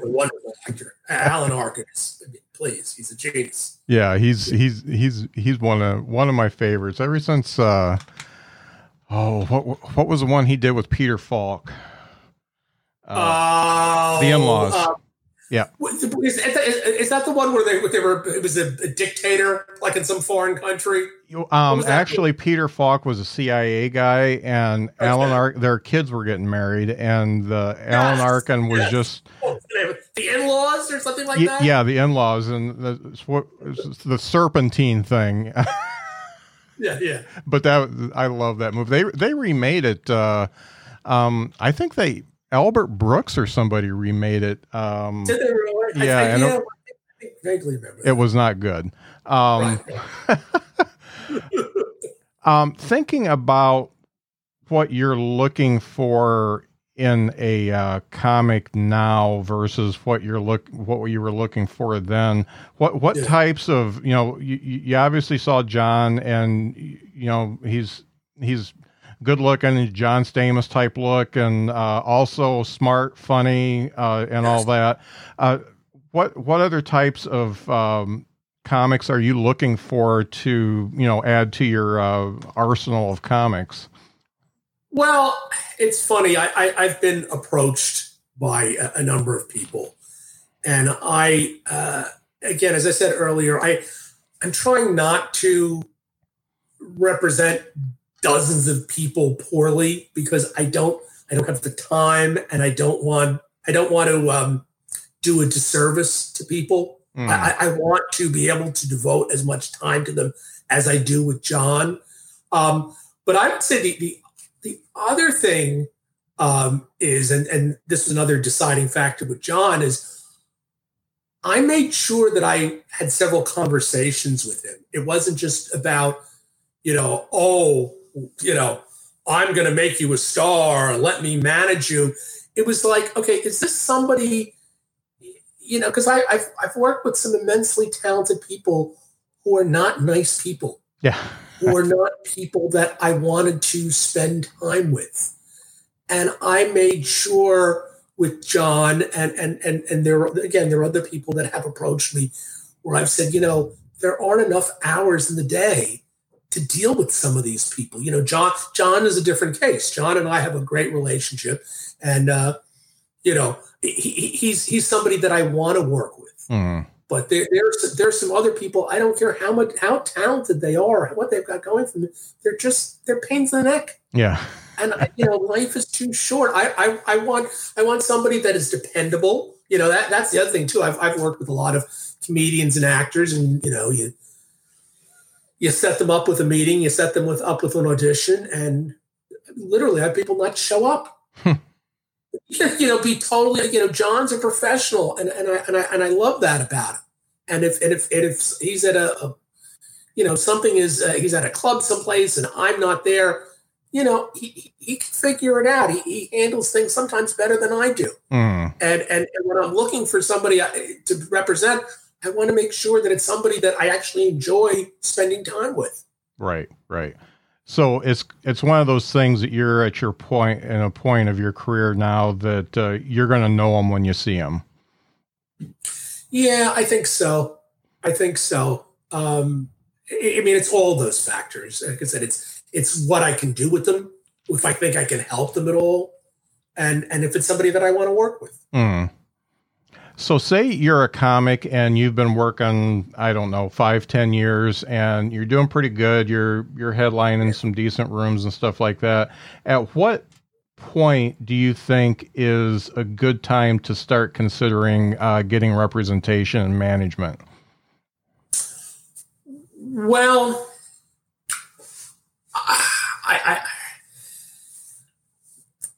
Well, Alan Arkin is a wonderful actor. Alan Arkin, is, I mean, please, he's a genius. Yeah, he's he's he's he's one of one of my favorites ever since. Uh, oh, what what was the one he did with Peter Falk? Uh, oh, The In-Laws. Uh, Yeah, is, is that the one where they, they were? It was a, a dictator, like in some foreign country. Um, actually, for? Peter Falk was a C I A guy, and Where's Alan Arkin. Their kids were getting married, and the yes, Alan Arkin was yes. just oh, The In-Laws or something like y- that. Yeah, The In-Laws and the, the serpentine thing. yeah, yeah. But that I love that movie. They they remade it. Uh, um, I think they. Albert Brooks or somebody remade it. Um, Did they really? Yeah, I, I, and yeah, it, I vaguely remember that. It was not good. Um, right. um, thinking about what you're looking for in a uh, comic now versus what you're look what you were looking for then. What what yeah. types of you know you, you obviously saw John, and you know he's he's. good looking, John Stamos type look, and uh, also smart, funny, uh, and yes. all that. Uh, what what other types of um, comics are you looking for to you know add to your uh, arsenal of comics? Well, it's funny. I, I I've been approached by a, a number of people, and I uh, again, as I said earlier, I I'm trying not to represent dozens of people poorly, because I don't, I don't have the time, and I don't want, I don't want to um, do a disservice to people. Mm. I, I want to be able to devote as much time to them as I do with John. Um, but I would say the, the, the other thing um, is, and, and this is another deciding factor with John, is I made sure that I had several conversations with him. It wasn't just about, you know, oh, you know, I'm going to make you a star. Let me manage you. It was like, okay, is this somebody, you know, because I've, I've worked with some immensely talented people who are not nice people. Yeah. Who are not people that I wanted to spend time with. And I made sure with John, and, and, and, and there are, again, there are other people that have approached me where I've said, you know, there aren't enough hours in the day to deal with some of these people. You know, John, John is a different case. John and I have a great relationship, and, uh, you know, he, he's, he's somebody that I want to work with, mm. but there, there's, there's some other people. I don't care how much, how talented they are, what they've got going for them. They're just, they're pains in the neck. Yeah. And I, you know, life is too short. I, I, I want, I want somebody that is dependable. You know, that that's the other thing too. I've, I've worked with a lot of comedians and actors, and, you know, you, You set them up with a meeting, you set them with up with an audition, and literally have people not show up. Hmm. You know, be totally, you know, John's a professional, and, and I and I and I love that about him. And if and if and if he's at a, a you know, something is uh, he's at a club someplace and I'm not there, you know, he he can figure it out. He, he handles things sometimes better than I do. Mm. And, and and when I'm looking for somebody to represent, I want to make sure that it's somebody that I actually enjoy spending time with. Right, right. So it's it's one of those things that you're at your point in a point of your career now that uh, you're going to know them when you see them. Yeah, I think so. I think so. Um, I mean, it's all those factors. Like I said, it's it's what I can do with them, if I think I can help them at all, and and if it's somebody that I want to work with. Mm. So say you're a comic and you've been working, I don't know, five, ten years, and you're doing pretty good. You're you're headlining some decent rooms and stuff like that. At what point do you think is a good time to start considering uh, getting representation and management? Well, I, I,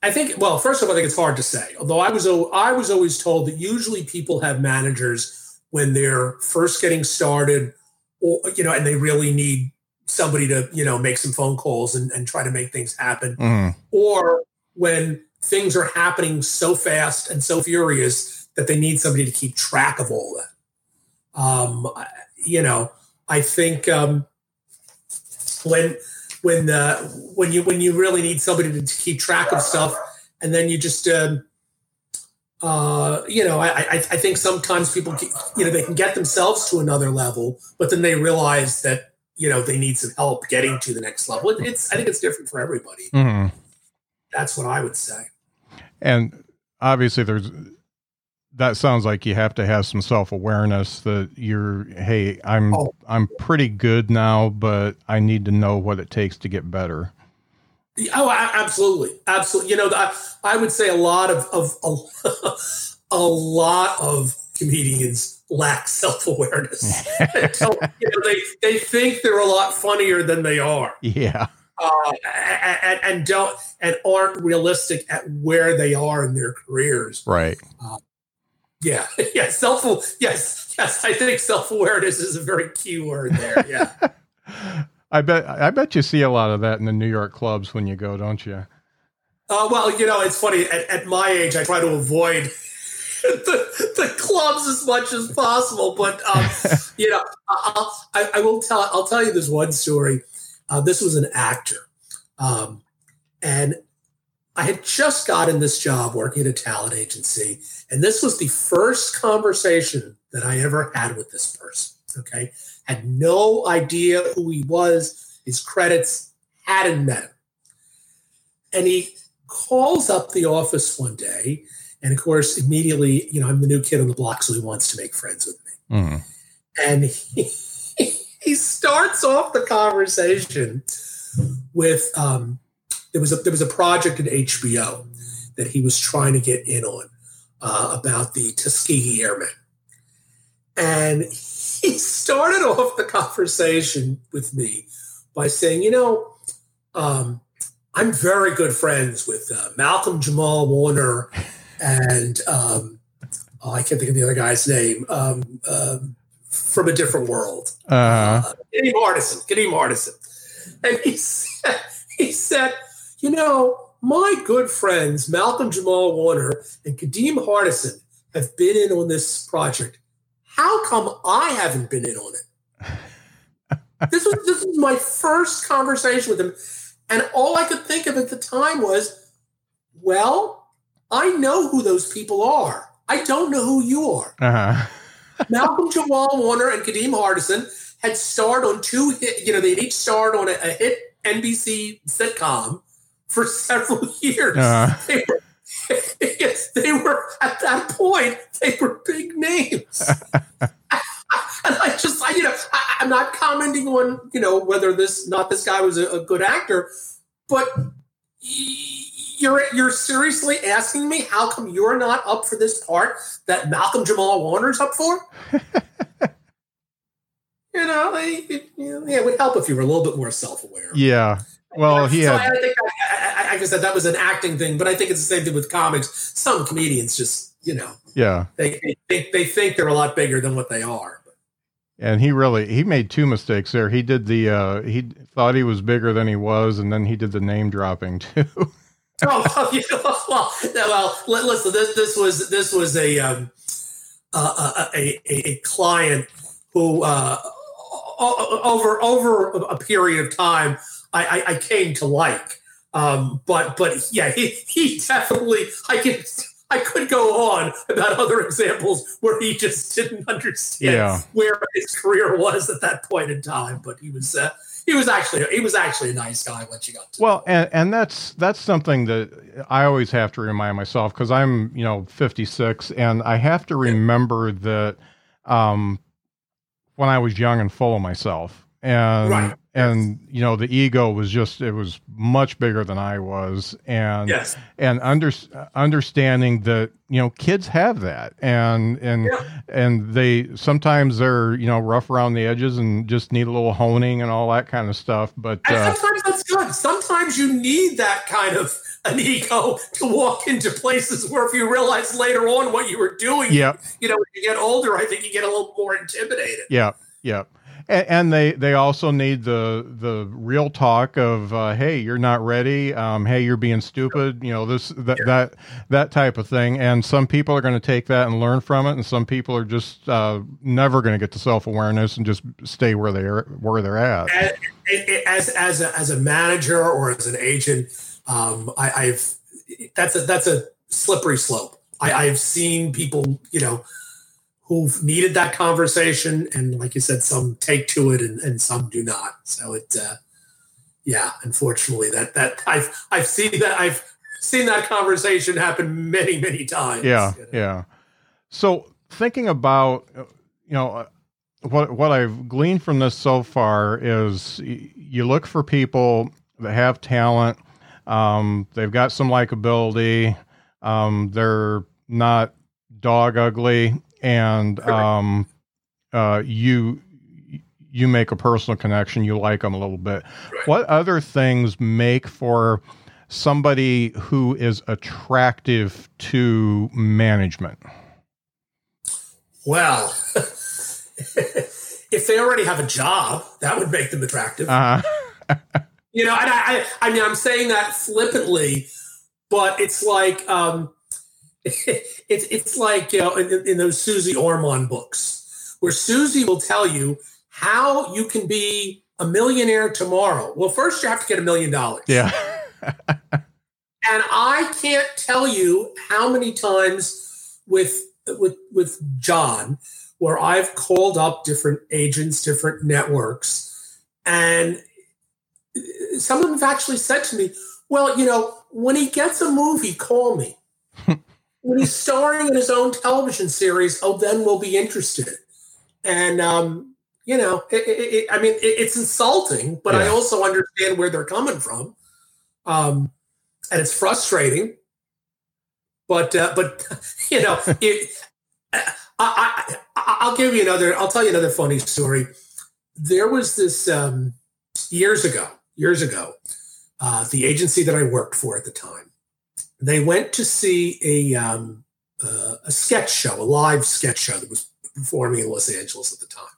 I think, well, first of all, I think it's hard to say. Although I was, I was always told that usually people have managers when they're first getting started, or, you know, and they really need somebody to, you know, make some phone calls and, and try to make things happen. Mm. Or when things are happening so fast and so furious that they need somebody to keep track of all that. Um, you know, I think um, when when uh, when you when you really need somebody to, to keep track of stuff, and then you just um, uh, you know, I, I, I think sometimes people keep, you know, they can get themselves to another level, but then they realize that, you know, they need some help getting to the next level. It's I think it's different for everybody. Mm-hmm. That's what I would say. And obviously, there's. That sounds like you have to have some self-awareness that you're, hey, I'm, oh. I'm pretty good now, but I need to know what it takes to get better. Oh, absolutely. Absolutely. You know, I, I would say a lot of, of, a, a lot of comedians lack self-awareness. So, you know, they, they think they're a lot funnier than they are. Yeah. Uh, and, and don't, and aren't realistic at where they are in their careers. Right. Uh, Yeah, yeah, self yes, yes. I think self-awareness is a very key word there. Yeah. I bet I bet you see a lot of that in the New York clubs when you go, don't you? Uh, well, you know, it's funny. At, at my age, I try to avoid the, the clubs as much as possible. But um, you know, I'll, I, I will tell. I'll tell you this one story. Uh, this was an actor, um, and. I had just gotten this job working at a talent agency, and this was the first conversation that I ever had with this person, okay? Had no idea who he was, his credits, hadn't met him. And he calls up the office one day, and of course, immediately, you know, I'm the new kid on the block, so he wants to make friends with me. Mm-hmm. And he, he starts off the conversation with... um There was a there was a project at H B O that he was trying to get in on uh, about the Tuskegee Airmen, and he started off the conversation with me by saying, "You know, um, I'm very good friends with uh, Malcolm Jamal Warner, and um, oh, I can't think of the other guy's name um, uh, from a different world, uh-huh. uh, Kadeem Hardison, Kadeem Hardison," and he said, he said. You know, my good friends, Malcolm Jamal Warner and Kadeem Hardison, have been in on this project. How come I haven't been in on it? This was this was my first conversation with him. And all I could think of at the time was, well, I know who those people are. I don't know who you are. Uh-huh. Malcolm Jamal Warner and Kadeem Hardison had starred on two hit, you know, they each starred on a, a hit N B C sitcom. For several years, uh, they, were, they were at that point. They were big names, and I just, I, you know, I, I'm not commenting on, you know, whether this not this guy was a, a good actor, but you're you're seriously asking me how come you're not up for this part that Malcolm Jamal Warner's up for? You know, I, it, you know, yeah, it would help if you were a little bit more self-aware. Yeah. Well, he had, I think, I, I, like I said, that was an acting thing, but I think it's the same thing with comics. Some comedians just, you know, yeah, they they, they think they're a lot bigger than what they are. But. And he really he made two mistakes there. He did the uh, he thought he was bigger than he was, and then he did the name dropping too. oh you know, well, well, listen, this this was this was a um, uh, a, a a client who uh, over over a period of time. I, I came to like, um, but but yeah, he, he definitely I can I could go on about other examples where he just didn't understand yeah. where his career was at that point in time. But he was uh, he was actually he was actually a nice guy once you got to. Well, and, and that's that's something that I always have to remind myself, because I'm you know fifty-six, and I have to remember that um, when I was young and full of myself, and right. and you know the ego was just it was much bigger than I was, and yes. and under, understanding that you know kids have that, and and yeah. and they sometimes they're you know rough around the edges and just need a little honing and all that kind of stuff, but and uh, sometimes that's good. Sometimes you need that kind of an ego to walk into places where if you realize later on what you were doing yeah. you know when you get older, I think you get a little more intimidated. yeah yeah And they, they also need the the real talk of uh, hey, you're not ready, um, hey, you're being stupid, you know this that yeah. that that type of thing. And some people are going to take that and learn from it, and some people are just uh, never going to get to self awareness and just stay where they are where they're at. As as a, as a manager or as an agent, um, I, I've that's a that's a slippery slope. I, I've seen people, you know. who've needed that conversation, and like you said, some take to it and, and some do not. So it, uh, yeah, unfortunately, that that I've I've seen that I've seen that conversation happen many many times. Yeah, you know? yeah. So thinking about you know what what I've gleaned from this so far is you look for people that have talent, um, they've got some likability, um, they're not dog ugly. And, um, uh, you, you make a personal connection. You like them a little bit. Right. What other things make for somebody who is attractive to management? Well, if they already have a job, that would make them attractive. Uh-huh. you know, and I, I, I mean, I'm saying that flippantly, but it's like, um, It's it's like, you know, in, in those Susie Orman books, where Susie will tell you how you can be a millionaire tomorrow. Well, first you have to get a million dollars. Yeah. And I can't tell you how many times with with with John where I've called up different agents, different networks, and some of them have actually said to me, "Well, you know, when he gets a movie, call me." When he's starring in his own television series, oh, then we'll be interested. And, um, you know, it, it, it, I mean, it, it's insulting, but yeah. I also understand where they're coming from. Um, and it's frustrating. But, uh, but you know, it, I, I, I, I'll give you another, I'll tell you another funny story. There was this um, years ago, years ago, uh, the agency that I worked for at the time. They went to see a um, uh, a sketch show, a live sketch show that was performing in Los Angeles at the time.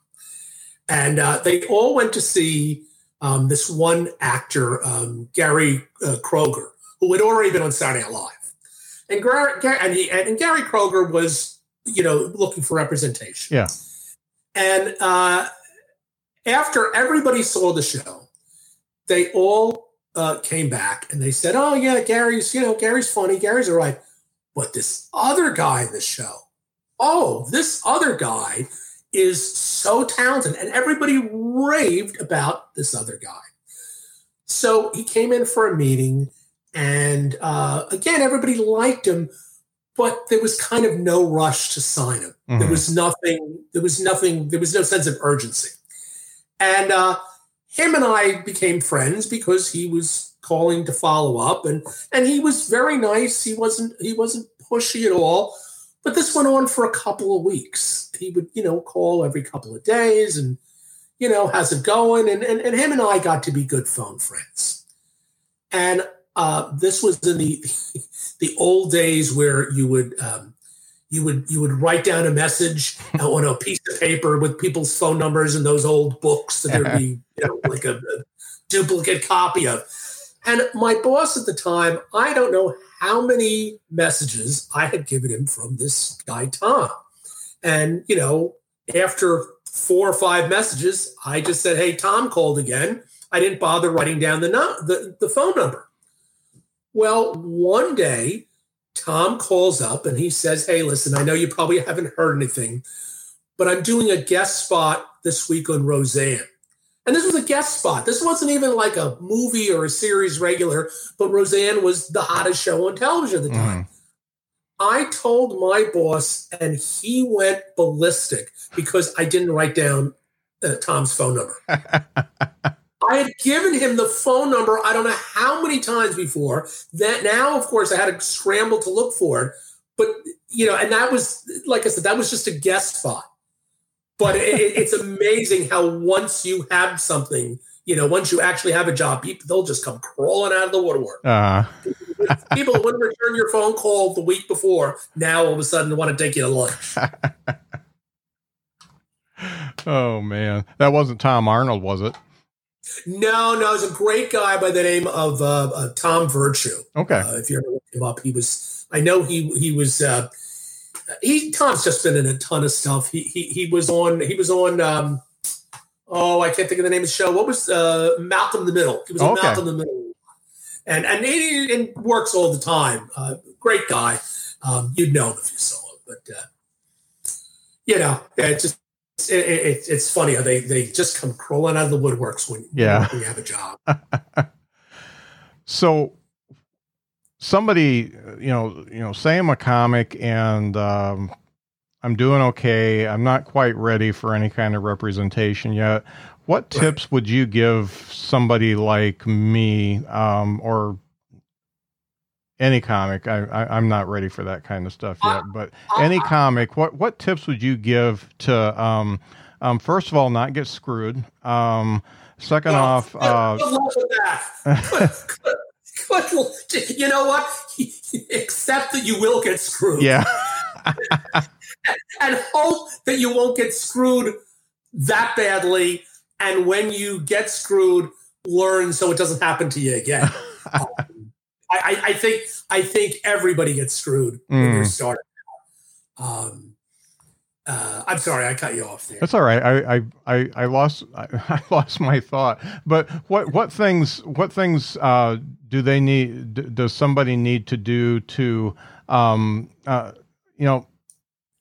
And uh, they all went to see um, this one actor, um, Gary uh, Kroger, who had already been on Saturday Night Live. And, Gar- Gar- and, he, and Gary Kroger was, you know, looking for representation. Yeah. And uh, after everybody saw the show, they all... Uh, came back and they said, "Oh yeah, Gary's, you know, Gary's funny. Gary's all right. But this other guy in the show, oh, this other guy is so talented." And everybody raved about this other guy. So he came in for a meeting and uh, again, everybody liked him, but there was kind of no rush to sign him. Mm-hmm. There was nothing, there was nothing, there was no sense of urgency. And, uh, him and I became friends because he was calling to follow up, and, and he was very nice. He wasn't he wasn't pushy at all. But this went on for a couple of weeks. He would, you know, call every couple of days and, you know, how's it going? And and, and him and I got to be good phone friends. And uh, this was in the the old days where you would um, you would you would write down a message on a piece of paper with people's phone numbers in those old books, and there'd be you know, like a, a duplicate copy of. And my boss at the time, I don't know how many messages I had given him from this guy, Tom. And, you know, after four or five messages, I just said, "Hey, Tom called again." I didn't bother writing down the, no- the, the phone number. Well, one day Tom calls up and he says, hey, listen, I know you probably haven't heard anything, but I'm doing a guest spot this week on Roseanne. And this was a guest spot. This wasn't even like a movie or a series regular, but Roseanne was the hottest show on television at the time. Mm. I told my boss and he went ballistic because I didn't write down uh, Tom's phone number. I had given him the phone number I don't know how many times before. That now, of course, I had to scramble to look for it. But, you know, and that was, like I said, that was just a guest spot. But it, it's amazing how once you have something, you know, once you actually have a job, people, they'll just come crawling out of the waterwork. Uh. People wouldn't return your phone call the week before. Now, all of a sudden, they want to take you to lunch. Oh, man. That wasn't Tom Arnold, was it? No, no, it was a great guy by the name of uh, uh, Tom Virtue. Okay. Uh, if you ever look him up, he was, I know he he was, uh, he, Tom's just been in a ton of stuff. He he he was on, he was on, um, oh, I can't think of the name of the show. What was uh, Malcolm in the Middle? He was on okay. Malcolm in the Middle. And, and he, he works all the time. Uh, great guy. Um, you'd know him if you saw him. But, uh, you know, yeah, it's just, It, it, it's funny how they, they just come crawling out of the woodworks when, yeah. when you have a job. So somebody, you know, you know, say I'm a comic and um, I'm doing okay. I'm not quite ready for any kind of representation yet. What tips right. would you give somebody like me um, or any comic? I, I, I'm not ready for that kind of stuff yet, but any comic, what, what tips would you give to, um, um, first of all, not get screwed. Um, second yeah, off, uh, good luck with that. good, good, good, you know what? Except that you will get screwed. Yeah. and, and hope that you won't get screwed that badly. And when you get screwed, learn so it doesn't happen to you again. Um, I, I think I think everybody gets screwed mm. when they're starting. Um, uh, I'm sorry, I cut you off there. That's all right. I I, I lost I, I lost my thought. But what what things what things uh, do they need? D- does somebody need to do to um, uh, you know?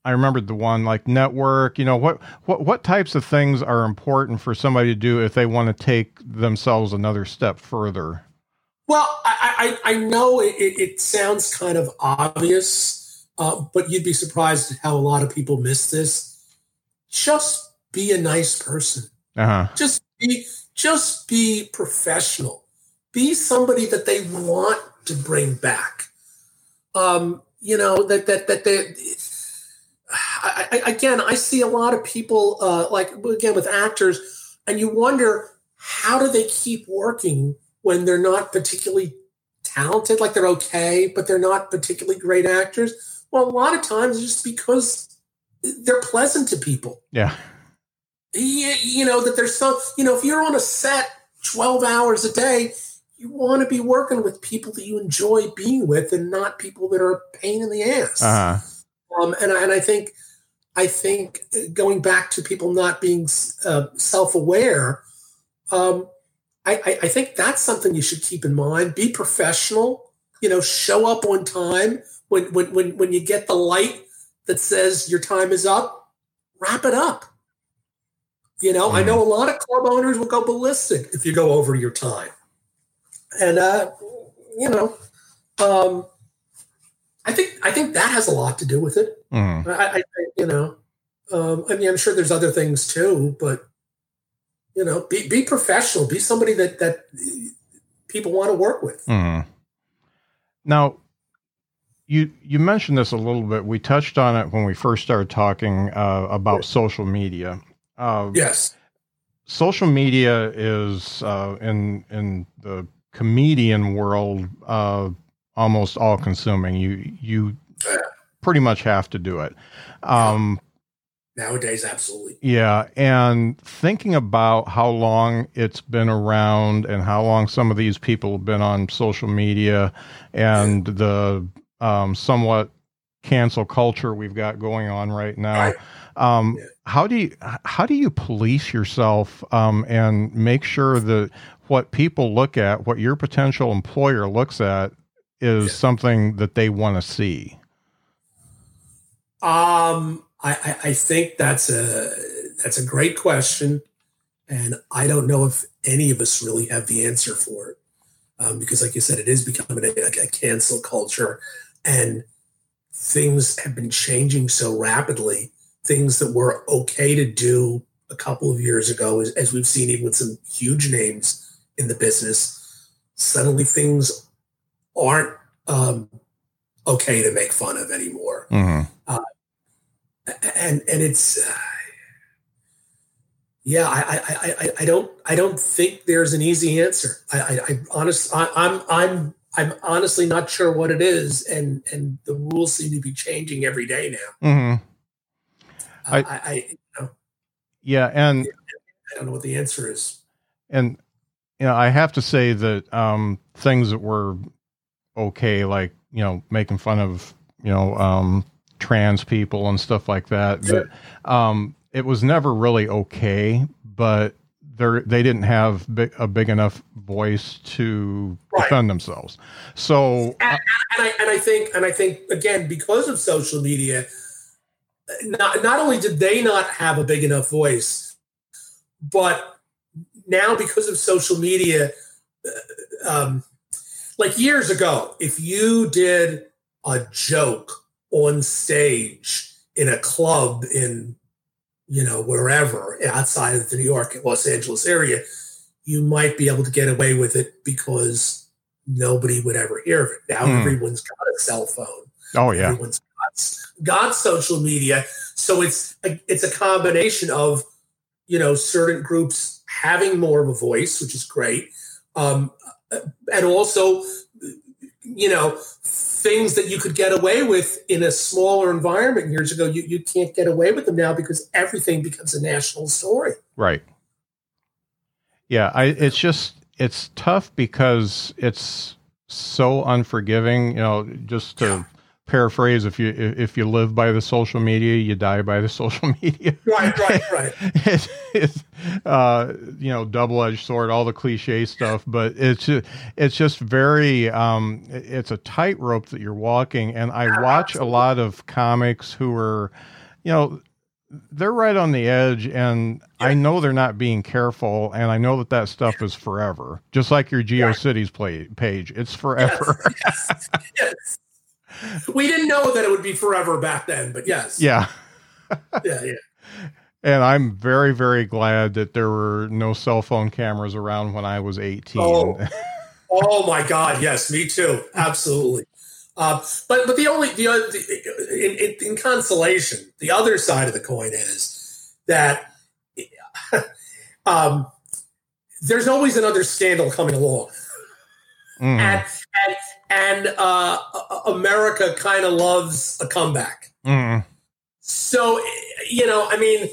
I remembered the one like network. You know what what what types of things are important for somebody to do if they want to take themselves another step further? Well, I, I, I know it, it sounds kind of obvious, uh, but you'd be surprised at how a lot of people miss this. Just be a nice person. Uh-huh. Just be, just be professional. Be somebody that they want to bring back. Um, you know that that that they. I, I, again, I see a lot of people uh, like again with actors, and you wonder how do they keep working when they're not particularly talented, like they're okay, but they're not particularly great actors. Well, a lot of times it's just because they're pleasant to people. Yeah. You, you know, that there's some, you know, if you're on a set twelve hours a day, you want to be working with people that you enjoy being with and not people that are a pain in the ass. Uh-huh. Um, and, and I think, I think going back to people not being uh, self-aware, um, I, I think that's something you should keep in mind. Be professional, you know, show up on time. When, when, when, when you get the light that says your time is up, wrap it up. You know, mm. I know a lot of club owners will go ballistic if you go over your time. And, uh, you know, um, I think, I think that has a lot to do with it. Mm. I, I, you know, um, I mean, I'm sure there's other things too, but, you know, be, be professional, be somebody that, that people want to work with. Mm. Now you, you mentioned this a little bit. We touched on it when we first started talking uh, about yes. social media. Uh, yes. Social media is uh, in, in the comedian world uh, almost all consuming. You, you pretty much have to do it. Um, yeah. Nowadays, absolutely. Yeah. And thinking about how long it's been around and how long some of these people have been on social media and yeah. the um, somewhat cancel culture we've got going on right now. Right. Um, yeah. How do you, how do you police yourself um, and make sure that what people look at, what your potential employer looks at is yeah. something that they want to see? Um, I, I think that's a that's a great question, and I don't know if any of us really have the answer for it, um, because, like you said, it is becoming a, like a cancel culture, and things have been changing so rapidly. Things that were okay to do a couple of years ago, as, as we've seen even with some huge names in the business, suddenly things aren't um, okay to make fun of anymore. Mm-hmm. Uh, and and it's uh, yeah, I, I I I don't I don't think there's an easy answer. I I, I honest I, I'm I'm I'm honestly not sure what it is, and and the rules seem to be changing every day now. Mm-hmm. I, uh, I, I you know, yeah, and I don't know what the answer is. And you know, I have to say that um, things that were okay, like you know, making fun of you know um, trans people and stuff like that, yeah. that um, it was never really okay, but they they didn't have big, a big enough voice to right. defend themselves. So, and, and I and I think and I think again because of social media. Not, not only did they not have a big enough voice, but now because of social media, um, like years ago, if you did a joke on stage in a club in, you know, wherever outside of the New York, Los Angeles area, you might be able to get away with it because nobody would ever hear of it. Now mm. everyone's got a cell phone. Oh, yeah. Everyone's got social media, so it's a, it's a combination of you know certain groups having more of a voice, which is great, um, and also you know things that you could get away with in a smaller environment years ago, you you can't get away with them now because everything becomes a national story. Right. Yeah, I, it's just it's tough because it's so unforgiving. You know, just to. Yeah. Paraphrase: If you if you live by the social media, you die by the social media. Right, right, right. it, it's uh, you know double-edged sword, all the cliche stuff, but it's it's just very um, it's a tightrope that you're walking. And I watch a lot of comics who are, you know, they're right on the edge, and yeah. I know they're not being careful, and I know that that stuff is forever. Just like your GeoCities play page, it's forever. Yes. Yes. Yes. We didn't know that it would be forever back then, but yes. Yeah. yeah, yeah. And I'm very, very glad that there were no cell phone cameras around when I was eighteen. Oh, oh my God. Yes, me too. Absolutely. Uh, but but the only, the in, in consolation, the other side of the coin is that um, there's always another scandal coming along. Mm. And, and And uh, America kind of loves a comeback. Mm. So, you know, I mean,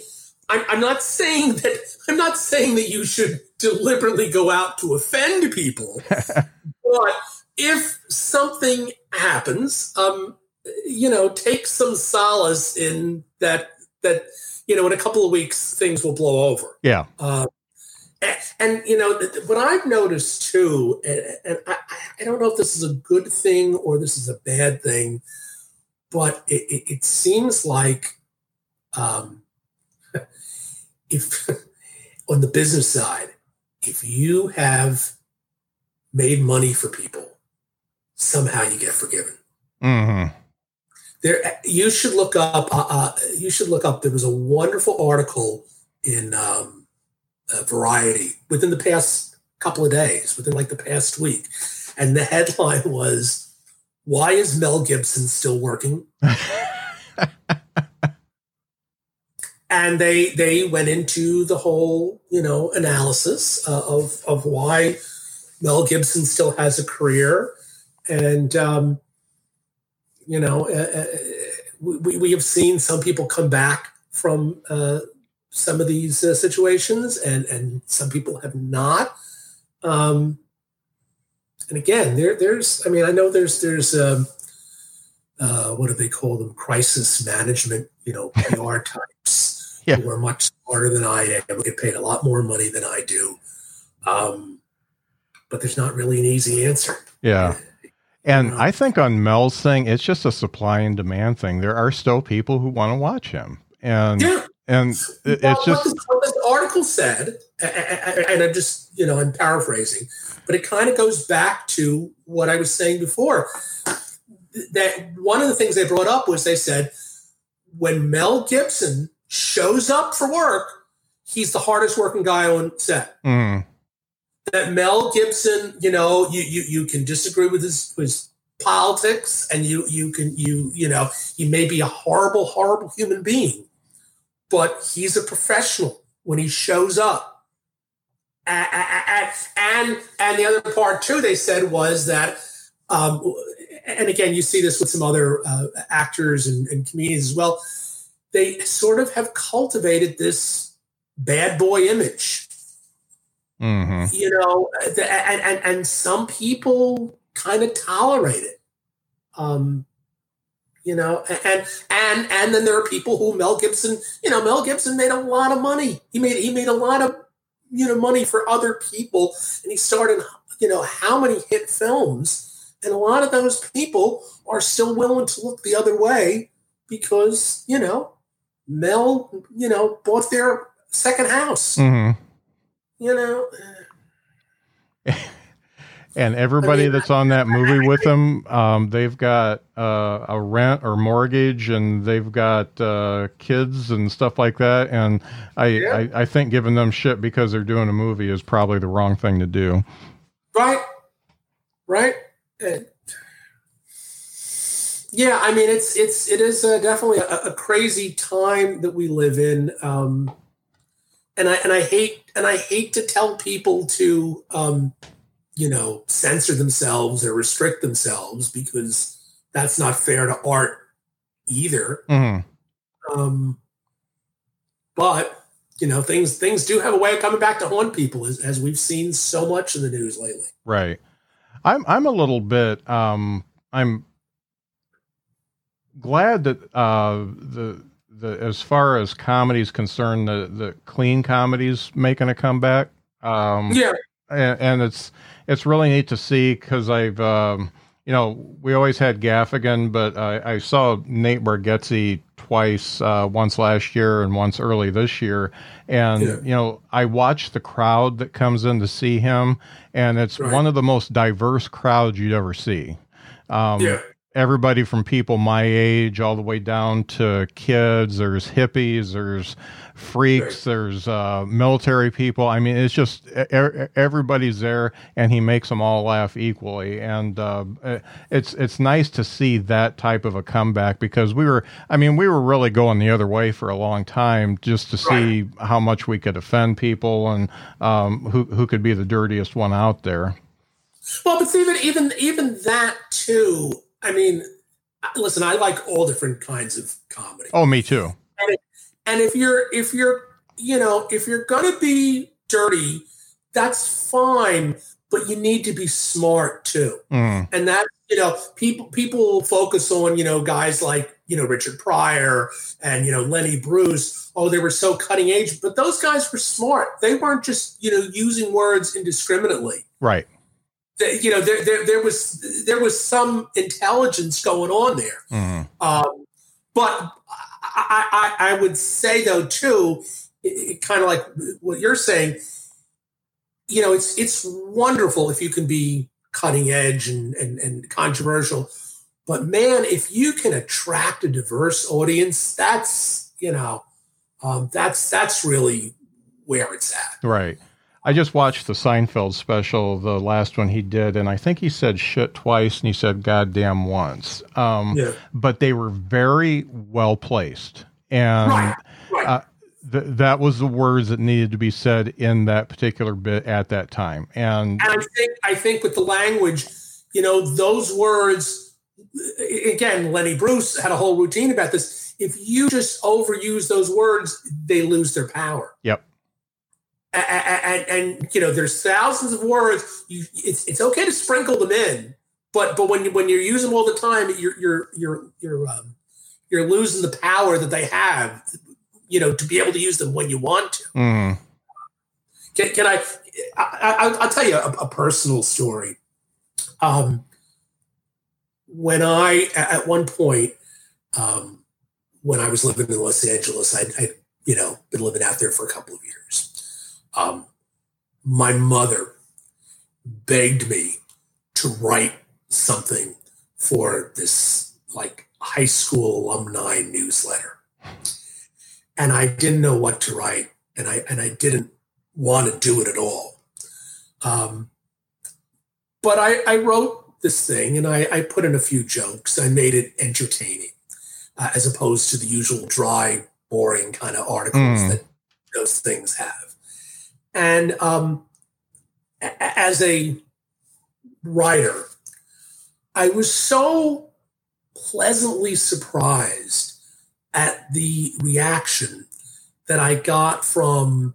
I'm, I'm not saying that I'm not saying that you should deliberately go out to offend people. But if something happens, um, you know, take some solace in that, that, you know, in a couple of weeks, things will blow over. Yeah. Uh, And, and, you know, what I've noticed, too, and, and I, I don't know if this is a good thing or this is a bad thing, but it, it, it seems like um, if on the business side, if you have made money for people, somehow you get forgiven. Mm-hmm. There, you should look up. Uh, uh, you should look up. There was a wonderful article in um, – Uh, Variety within the past couple of days, within like the past week. And the headline was, "Why is Mel Gibson still working?" And they they went into the whole, you know, analysis uh, of, of why Mel Gibson still has a career. And, um, you know, uh, uh, we, we have seen some people come back from uh some of these uh, situations, and, and some people have not. Um, and again, there, there's, I mean, I know there's, there's, um, uh, what do they call them? Crisis management, you know, P R types yeah. who are much smarter than I am, who get paid a lot more money than I do. Um, but there's not really an easy answer. Yeah. And I think on Mel's thing, it's just a supply and demand thing. There are still people who want to watch him. And yeah. and it, well, it's just what this, what this article said, and I'm just, you know, I'm paraphrasing, but it kind of goes back to what I was saying before. That one of the things they brought up was they said, when Mel Gibson shows up for work, he's the hardest working guy on set. Mm. That Mel Gibson, you know, you you, you can disagree with his, his politics, and you you can you you know, he may be a horrible, horrible human being, but he's a professional when he shows up. And and, and the other part too, they said was that, um, and again, you see this with some other uh, actors and, and comedians as well. They sort of have cultivated this bad boy image. Mm-hmm. You know, and, and, and some people kind of tolerate it, um, you know, and, and, and then there are people who Mel Gibson, you know, Mel Gibson made a lot of money. He made, he made a lot of, you know, money for other people. And he started, you know, how many hit films, and a lot of those people are still willing to look the other way because, you know, Mel, you know, bought their second house. Mm-hmm. You know, and everybody I mean, that's on that movie with them, um, they've got uh, a rent or mortgage, and they've got uh, kids and stuff like that. And I, yeah. I, I think giving them shit because they're doing a movie is probably the wrong thing to do. Right, right. And yeah, I mean, it's it's it is uh, definitely a, a crazy time that we live in. Um, And I and I hate and I hate to tell people to, um, you know, censor themselves or restrict themselves, because that's not fair to art either. Mm-hmm. Um, but you know, things things do have a way of coming back to haunt people, as, as we've seen so much in the news lately. Right. I'm I'm a little bit um, I'm glad that uh, the. The, as far as comedy is concerned, the, the clean comedy's making a comeback. Um, yeah. And, and it's, it's really neat to see, cause I've, um, you know, we always had Gaffigan, but I, I saw Nate Bargatze twice, uh, once last year and once early this year. And, yeah. you know, I watched the crowd that comes in to see him, and it's right. one of the most diverse crowds you'd ever see. Um, yeah. Everybody from people my age all the way down to kids. There's hippies, there's freaks, there's uh military people. I mean, it's just er- everybody's there, and he makes them all laugh equally. And uh, it's, it's nice to see that type of a comeback, because we were, I mean, we were really going the other way for a long time, just to see right. how much we could offend people, and um, who, who could be the dirtiest one out there. Well, but even, even, even that too, I mean, listen, I like all different kinds of comedy. Oh, me too. And, it, and if you're, if you're, you know, if you're going to be dirty, that's fine, but you need to be smart too. Mm. And that, you know, people, people focus on, you know, guys like, you know, Richard Pryor and, you know, Lenny Bruce. Oh, they were so cutting edge, but those guys were smart. They weren't just, you know, using words indiscriminately. Right. You know, there, there there was there was some intelligence going on there. Mm-hmm. Um, but I, I, I would say, though, too, kind of like what you're saying, you know, it's it's wonderful if you can be cutting edge and, and, and controversial. But, man, if you can attract a diverse audience, that's, you know, um, that's that's really where it's at. Right. I just watched the Seinfeld special, the last one he did, and I think he said shit twice and he said goddamn once. Um, yeah. But they were very well placed. And right, right. Uh, th- that was the words that needed to be said in that particular bit at that time. And, and I, think, I think with the language, you know, those words, again, Lenny Bruce had a whole routine about this. If you just overuse those words, they lose their power. Yep. And, and, and you know, there's thousands of words. You, it's it's okay to sprinkle them in, but but when you when you use them all the time, you're you're you're you're um, you're losing the power that they have, you know, to be able to use them when you want to. Mm. Can, can I, I? I'll tell you a, a personal story. Um, when I, at one point, um, when I was living in Los Angeles, I'd, I'd, you know, been living out there for a couple of years. Um, my mother begged me to write something for this, like, high school alumni newsletter. And I didn't know what to write, and I and I didn't want to do it at all. Um, but I, I wrote this thing, and I, I put in a few jokes. I made it entertaining, uh, as opposed to the usual dry, boring kind of articles mm. that those things have. And um, a- as a writer, I was so pleasantly surprised at the reaction that I got from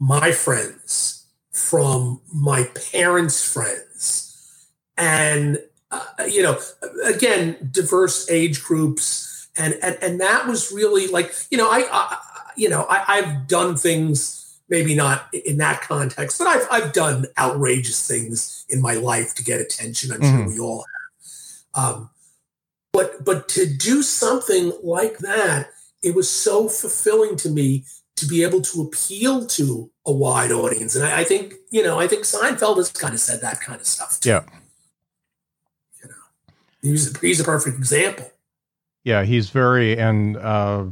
my friends, from my parents' friends, and, uh, you know, again, diverse age groups. And, and, and that was really like, you know, I, I you know, I, I've done things, maybe not in that context, but I've, I've done outrageous things in my life to get attention. I'm mm-hmm. sure we all have. Um, But but to do something like that, it was so fulfilling to me to be able to appeal to a wide audience. And I, I think, you know, I think Seinfeld has kind of said that kind of stuff too. Yeah. You know, he's a, he's a perfect example. Yeah, he's very, and uh,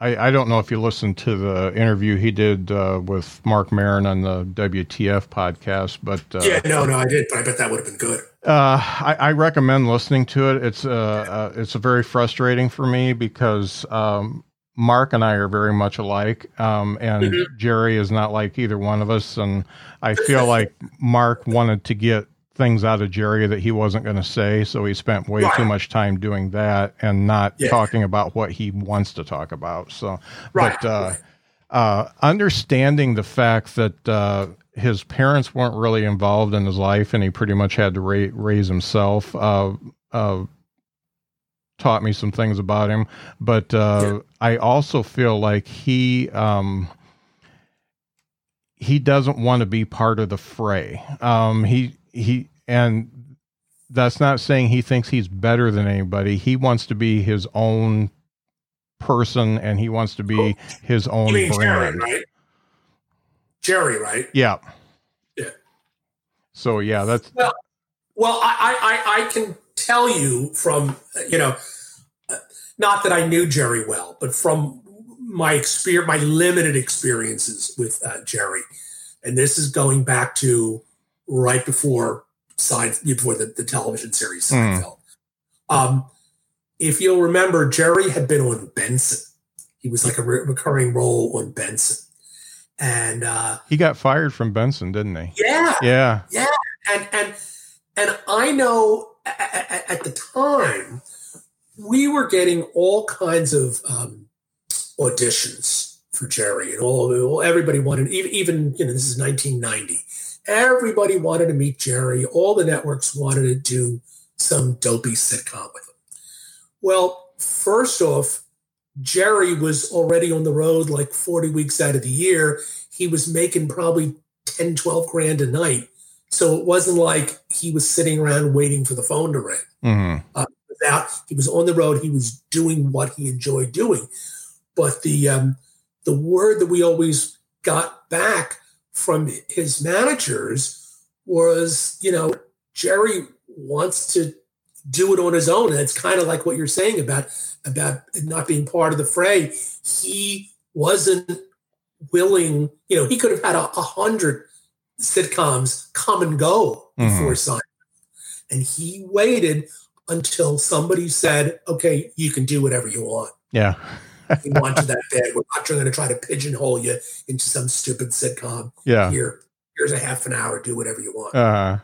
I, I don't know if you listened to the interview he did uh, with Mark Maron on the W T F podcast, but... Uh, yeah, no, no, I did, but I bet that would have been good. Uh, I, I recommend listening to it. It's uh, uh, it's very frustrating for me because um, Mark and I are very much alike, um, and mm-hmm. Jerry is not like either one of us. And I feel like Mark wanted to get things out of Jerry that he wasn't going to say, so he spent way right. too much time doing that and not yeah. talking about what he wants to talk about. So, right. but uh, right. uh, understanding the fact that. Uh, his parents weren't really involved in his life and he pretty much had to ra- raise himself, uh, uh, taught me some things about him. But, uh, yeah. I also feel like he, um, he doesn't want to be part of the fray. Um, he, he, and that's not saying he thinks he's better than anybody. He wants to be his own person and he wants to be oh. his own brand. Jerry, right? Jerry, right? Yeah. Yeah. So, yeah, that's... Well, well I, I, I can tell you from, you know, not that I knew Jerry well, but from my experience, my limited experiences with uh, Jerry, and this is going back to right before, Seinf- before the, the television series Seinfeld. Mm. Um, if you'll remember, Jerry had been on Benson. He was like a re- recurring role on Benson. And uh, he got fired from Benson, didn't he? Yeah, yeah, yeah. And and and I know at, at the time we were getting all kinds of um, auditions for Jerry, and all everybody wanted. Even, even you know, this is nineteen ninety. Everybody wanted to meet Jerry. All the networks wanted to do some dopey sitcom with him. Well, first off, Jerry was already on the road like forty weeks out of the year. He was making probably ten, twelve grand a night. So it wasn't like he was sitting around waiting for the phone to ring. Mm-hmm. Uh, without, he was on the road. He was doing what he enjoyed doing. But the um, the word that we always got back from his managers was, you know, Jerry wants to do it on his own. And it's kind of like what you're saying about about not being part of the fray. He wasn't willing, you know, he could have had a, a hundred sitcoms come and go mm-hmm. before Seinfeld. And he waited until somebody said, okay, you can do whatever you want. Yeah. If you want to that bad. We're not going to try to pigeonhole you into some stupid sitcom. Yeah. Here, here's a half an hour. Do whatever you want. Uh-huh.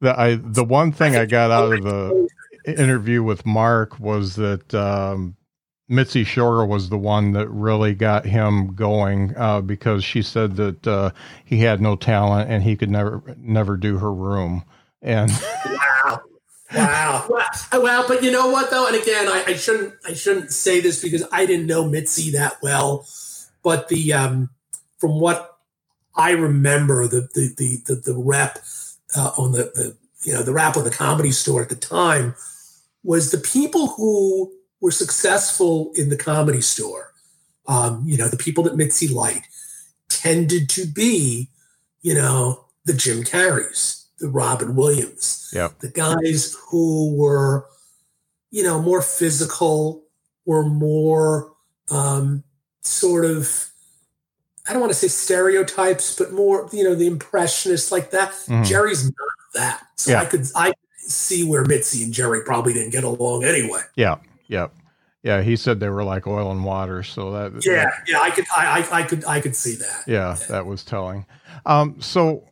The, I, the one thing I got out of the interview with Mark was that um, Mitzi Shore was the one that really got him going uh, because she said that uh, he had no talent and he could never never do her room. And wow, wow, wow. Well, but you know what though? And again, I, I shouldn't I shouldn't say this because I didn't know Mitzi that well, but the um, from what I remember, the the the the, the rep. Uh, on the, the you know, the rap of the Comedy Store at the time was the people who were successful in the Comedy Store, um, you know, the people that Mitzi liked, tended to be, you know, the Jim Carreys, the Robin Williams, yep. the guys who were, you know, more physical, were more um, sort of, I don't want to say stereotypes, but more, you know, the impressionists like that. Mm-hmm. Jerry's not that. So yeah. I could I could see where Mitzi and Jerry probably didn't get along anyway. Yeah. Yeah. Yeah. He said they were like oil and water. So that. Yeah. That, yeah. I could, I, I, I could, I could see that. Yeah. yeah. That was telling. Um, so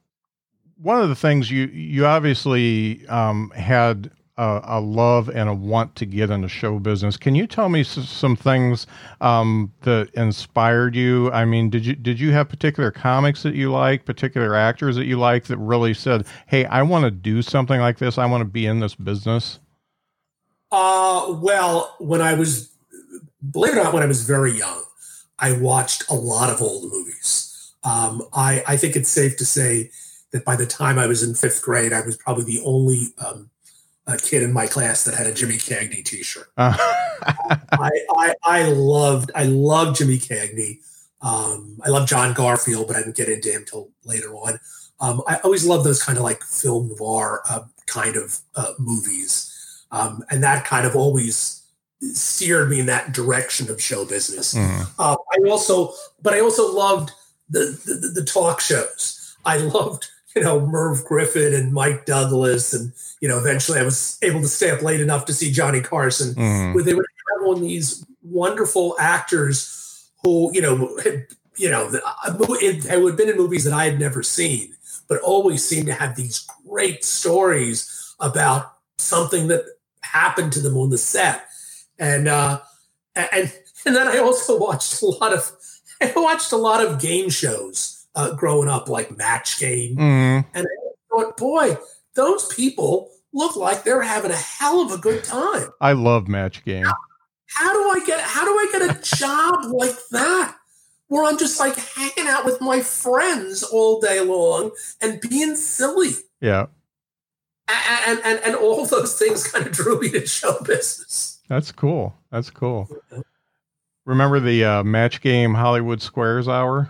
one of the things you, you obviously um, had a, a love and a want to get into show business. Can you tell me s- some things um, that inspired you? I mean, did you, did you have particular comics that you like, particular actors that you like that really said, hey, I want to do something like this. I want to be in this business. Uh, well, when I was, believe it or not, when I was very young, I watched a lot of old movies. Um, I, I think it's safe to say that by the time I was in fifth grade, I was probably the only um, uh, kid in my class that had a Jimmy Cagney t-shirt. Uh. I, I, I loved, I loved Jimmy Cagney. Um, I loved John Garfield, but I didn't get into him till later on. Um, I always loved those kind of like film noir uh, kind of uh, movies. Um, and that kind of always steered me in that direction of show business. Mm. Uh, I also, but I also loved the, the the talk shows. I loved, you know, Merv Griffin and Mike Douglas, and you know, eventually I was able to stay up late enough to see Johnny Carson, mm. where they would travel on these wonderful actors who, you know, had, you know, who had been in movies that I had never seen, but always seemed to have these great stories about something that happened to them on the set. And uh and and then I also watched a lot of I watched a lot of game shows uh growing up, like Match Game. Mm-hmm. And I thought, boy, those people look like they're having a hell of a good time. I love Match Game. How, how do I get how do I get a job like that, where I'm just like hanging out with my friends all day long and being silly? Yeah. And, and and all those things kind of drew me to show business. That's cool. That's cool. Remember the uh, Match Game Hollywood Squares hour?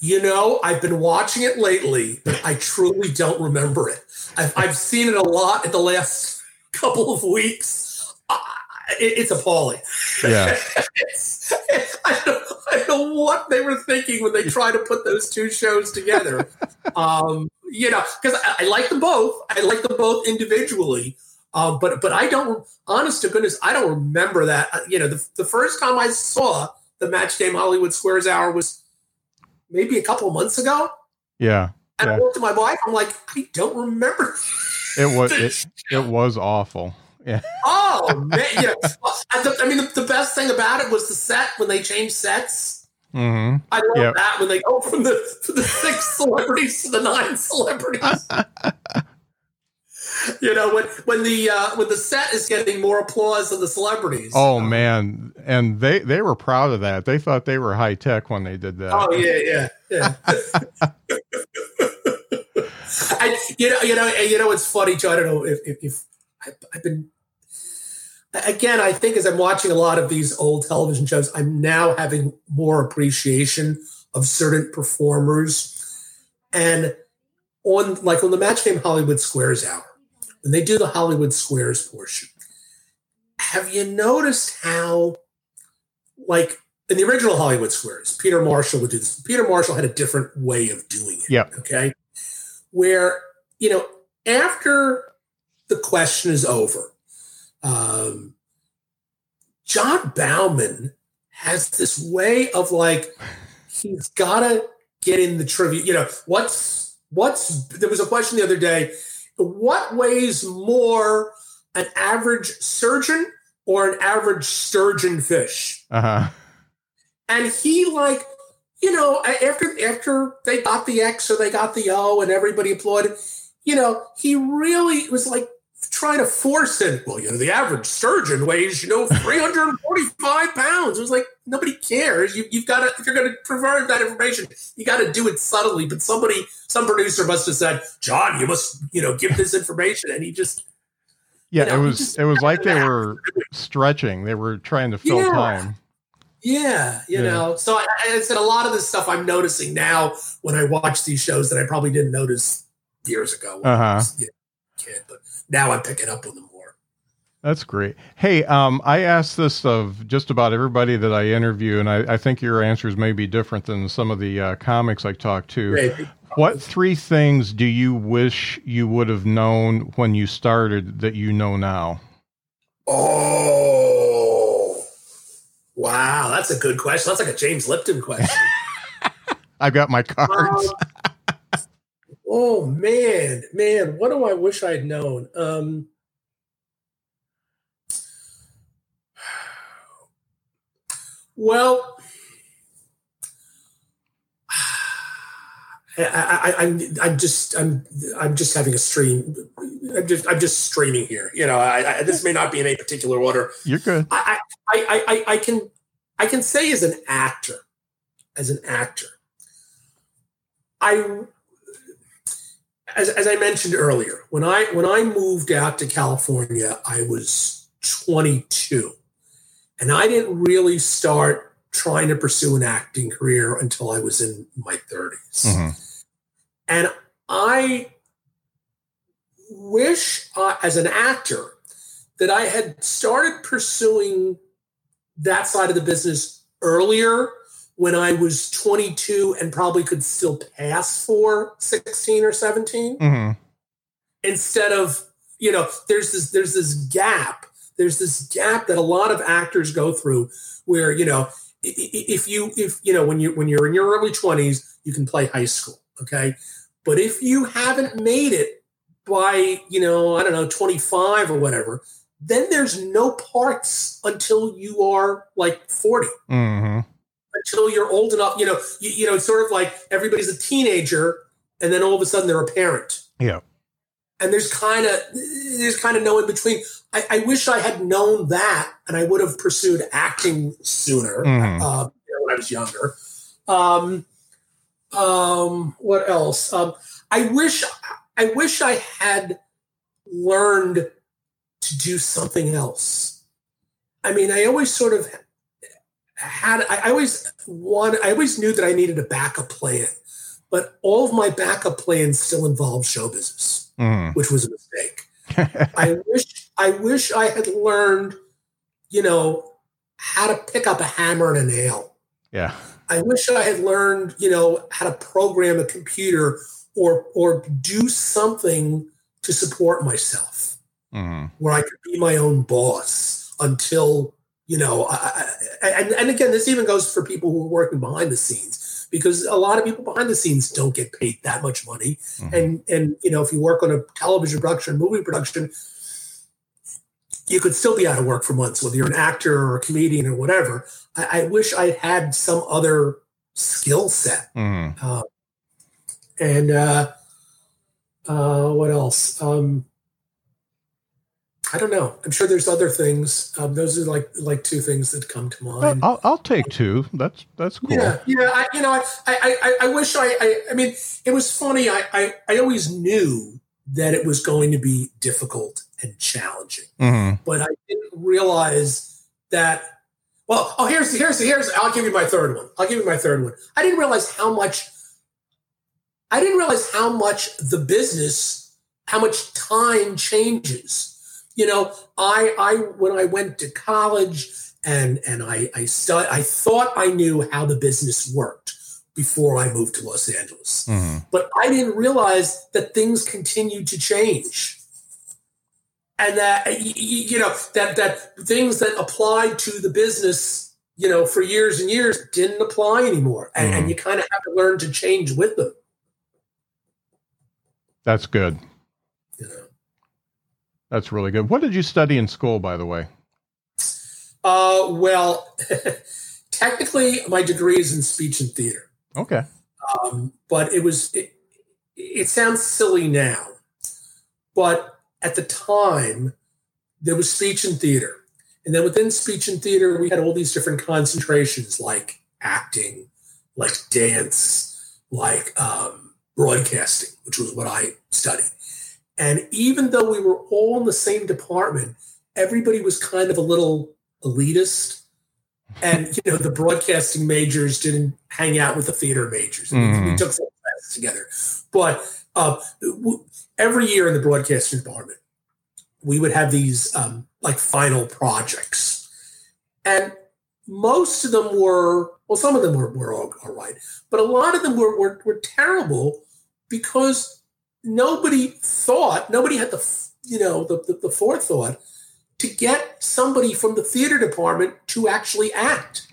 You know, I've been watching it lately, but I truly don't remember it. I've, I've seen it a lot in the last couple of weeks. Uh, it, it's appalling. Yeah. it's, I, don't, I don't know what they were thinking when they tried to put those two shows together. Um You know, because I, I like them both. I like them both individually. Uh, but but I don't, honest to goodness, I don't remember that. You know, the, the first time I saw the Match Game Hollywood Squares hour was maybe a couple of months ago. Yeah. And yeah. I looked at my wife. I'm like, I don't remember. It was it, it was awful. Yeah. Oh, man. Yeah. I mean, the, the best thing about it was the set, when they changed sets. Mm-hmm. I love yep. that when they go from the, from the six celebrities to the nine celebrities. You know, when when the uh, when the set is getting more applause than the celebrities. Oh man, and they they were proud of that. They thought they were high tech when they did that. Oh yeah, yeah, yeah. And, you know, you know, and, you know. It's funny, Joe. I don't know if if, if I, I've been. Again, I think as I'm watching a lot of these old television shows, I'm now having more appreciation of certain performers. And on like on the Match Game Hollywood Squares hour, when they do the Hollywood Squares portion, have you noticed how, like in the original Hollywood Squares, Peter Marshall would do this. Peter Marshall had a different way of doing it. Yeah. Okay. Where, you know, after the question is over, Um, John Bauman has this way of like, he's gotta get in the trivia. You know, what's, what's, there was a question the other day, what weighs more, an average surgeon or an average sturgeon fish? Uh-huh. And he like, you know, after, after they got the X or they got the O and everybody applauded, you know, he really was like, trying to force it. Well, you know, the average surgeon weighs, you know, three hundred forty-five pounds. It was like, nobody cares. You, you've got to, if you're going to provide that information, you got to do it subtly. But somebody, some producer must have said, John, you must, you know, give this information. And he just, yeah, you know, it was, it was like they were stretching. They were trying to fill yeah. time. Yeah. You yeah. know, so I, I said a lot of this stuff I'm noticing now when I watch these shows that I probably didn't notice years ago. When uh-huh. I was, you know, kid, but now I'm picking up on them more. That's great. Hey, um, I asked this of just about everybody that I interview, and I, I think your answers may be different than some of the uh, comics I talked to. Great. What three things do you wish you would have known when you started that you know now? Oh, wow. That's a good question. That's like a James Lipton question. I've got my cards. Uh, Oh man, man, what do I wish I'd known? Um, well, I, I, I'm, I'm just, I'm, I'm just having a stream. I'm just, I'm just streaming here. You know, I, I, this may not be in any particular order. You're good. I, I, I, I can, I can say as an actor, as an actor, I. As, as I mentioned earlier, when I when I moved out to California, I was twenty-two, and I didn't really start trying to pursue an acting career until I was in my thirties. Mm-hmm. And I wish, uh, as an actor, that I had started pursuing that side of the business earlier, when I was twenty-two and probably could still pass for sixteen or seventeen, mm-hmm. instead of, you know, there's this, there's this gap, there's this gap that a lot of actors go through where, you know, if you, if, you know, when you, when you're in your early twenties, you can play high school. Okay. But if you haven't made it by, you know, I don't know, twenty-five or whatever, then there's no parts until you are like forty. Mm-hmm. Until you're old enough, you know, you, you know, it's sort of like everybody's a teenager and then all of a sudden they're a parent. Yeah. And there's kind of, there's kind of no in between. I, I wish I had known that and I would have pursued acting sooner, mm-hmm. uh, you know, when I was younger. Um, um, what else? Um, I wish, I wish I had learned to do something else. I mean, I always sort of had I always wanted, I always knew that I needed a backup plan, but all of my backup plans still involved show business, mm. which was a mistake. I wish, I wish I had learned, you know, how to pick up a hammer and a nail. Yeah. I wish I had learned, you know, how to program a computer or, or do something to support myself, mm. where I could be my own boss until, you know, I, I, and, and again, this even goes for people who are working behind the scenes, because a lot of people behind the scenes don't get paid that much money. Mm-hmm. And, and, you know, if you work on a television production, movie production, you could still be out of work for months, whether you're an actor or a comedian or whatever. I, I wish I had some other skill set. Mm-hmm. Uh, and uh, uh, what else? Um, I don't know. I'm sure there's other things. Um, those are like like two things that come to mind. I'll, I'll take two. That's that's cool. Yeah, yeah. I, you know, I I, I wish I, I I mean, it was funny. I, I I always knew that it was going to be difficult and challenging, mm-hmm. but I didn't realize that. Well, oh, here's here's here's. I'll give you my third one. I'll give you my third one. I didn't realize how much. I didn't realize how much the business, how much time changes. You know, I, I when I went to college and and I I, stud, I thought I knew how the business worked before I moved to Los Angeles, mm-hmm. but I didn't realize that things continued to change, and that you know that that things that applied to the business, you know, for years and years didn't apply anymore, and, mm-hmm. and you kind of have to learn to change with them. That's good. You know. That's really good. What did you study in school, by the way? Uh, well, technically, my degree is in speech and theater. Okay. Um, but it was, it, it sounds silly now, but at the time, there was speech and theater. And then within speech and theater, we had all these different concentrations like acting, like dance, like um, broadcasting, which was what I studied. And even though we were all in the same department, everybody was kind of a little elitist. And, you know, the broadcasting majors didn't hang out with the theater majors. Mm-hmm. We, we took some classes together. But uh, every year in the broadcasting department, we would have these um, like final projects. And most of them were, well, some of them were, were all, all right. But a lot of them were, were, were terrible because nobody thought, nobody had the, you know, the, the, the forethought to get somebody from the theater department to actually act.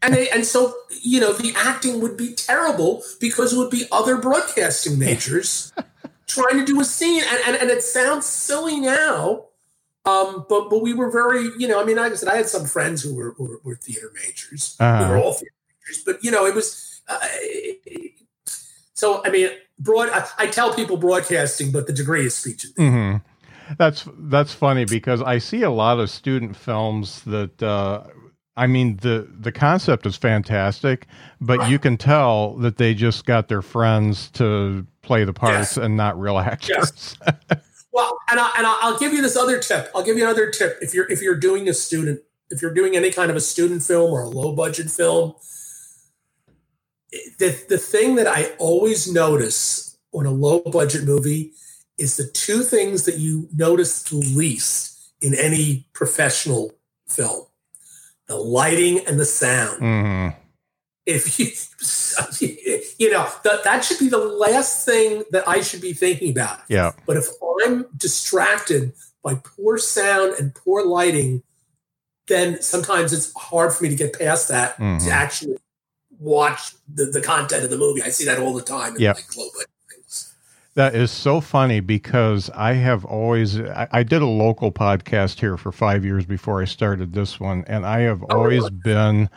and they, and so, you know, the acting would be terrible because it would be other broadcasting majors trying to do a scene. And, and, and it sounds silly now, um, but but we were very, you know, I mean, like I said, I had some friends who were, were, were theater majors. Uh-huh. We were all theater majors. But, you know, it was, uh, so, I mean, broad. I, I tell people broadcasting, but the degree is speech and theater. Mm-hmm. That's that's funny because I see a lot of student films that, uh, I mean, the, the concept is fantastic, but you can tell that they just got their friends to play the parts yes. and not real actors. Yes. Well, and, I, and I'll give you this other tip. I'll give you another tip. If you're, if you're doing a student, if you're doing any kind of a student film or a low budget film, the, the thing that I always notice on a low budget movie is the two things that you notice the least in any professional film, the lighting and the sound. Mm-hmm. If you, you know, that, that should be the last thing that I should be thinking about. Yeah. But if I'm distracted by poor sound and poor lighting, then sometimes it's hard for me to get past that mm-hmm. to actually watch the, the content of the movie. I see that all the time. Yeah. Like low budget. That is so funny because I have always, I, I did a local podcast here for five years before I started this one. And I have always been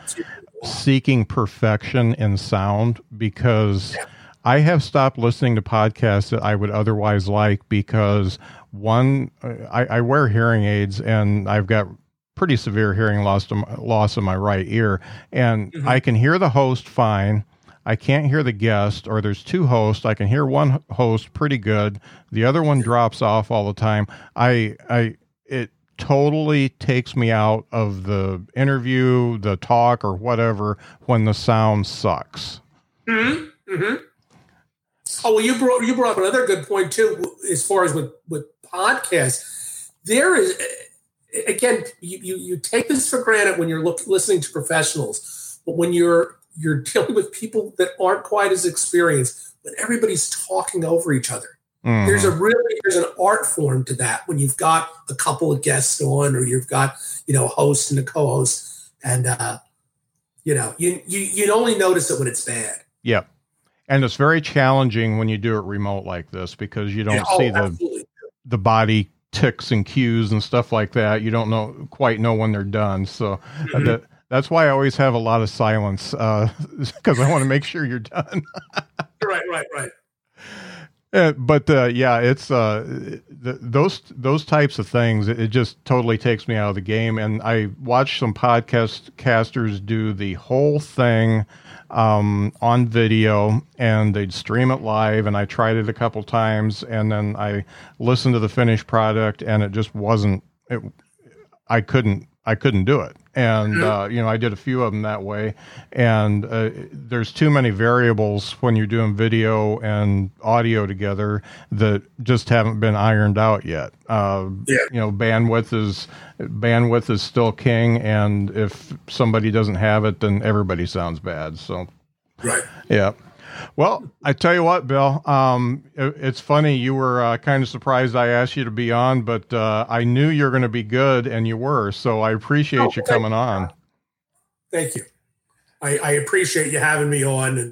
seeking perfection in sound because I have stopped listening to podcasts that I would otherwise like because one, I, I wear hearing aids and I've got pretty severe hearing loss, loss in my right ear and mm-hmm. I can hear the host fine. I can't hear the guest, or there's two hosts. I can hear one host pretty good. The other one drops off all the time. I, I, it totally takes me out of the interview, the talk, or whatever when the sound sucks. Hmm. Hmm. Oh well, you brought you brought up another good point too, as far as with with podcasts. There is again, you you, you take this for granted when you're look, listening to professionals, but when you're You're dealing with people that aren't quite as experienced when everybody's talking over each other. Mm. There's a really, there's an art form to that when you've got a couple of guests on or you've got, you know, a host and a co-host and, uh, you know, you, you, you'd only notice it when it's bad. Yeah. And it's very challenging when you do it remote like this because you don't yeah, see oh, the, absolutely. the body ticks and cues and stuff like that. You don't know quite know when they're done. So mm-hmm. that, That's why I always have a lot of silence because uh, I want to make sure you're done. Right, right, right. Uh, but uh, yeah, it's uh, th- those those types of things. It just totally takes me out of the game. And I watched some podcast casters do the whole thing um, on video, and they'd stream it live. And I tried it a couple times, and then I listened to the finished product, and it just wasn't. It, I couldn't. I couldn't do it. And, uh, you know, I did a few of them that way. And uh, there's too many variables when you're doing video and audio together that just haven't been ironed out yet. Uh, yeah. You know, bandwidth is bandwidth is still king. And if somebody doesn't have it, then everybody sounds bad. So, right. Yeah. Well, I tell you what, Bill, um, it, it's funny. You were uh, kind of surprised I asked you to be on, but uh, I knew you were going to be good, and you were. So I appreciate oh, you coming you. on. Thank you. I, I appreciate you having me on. And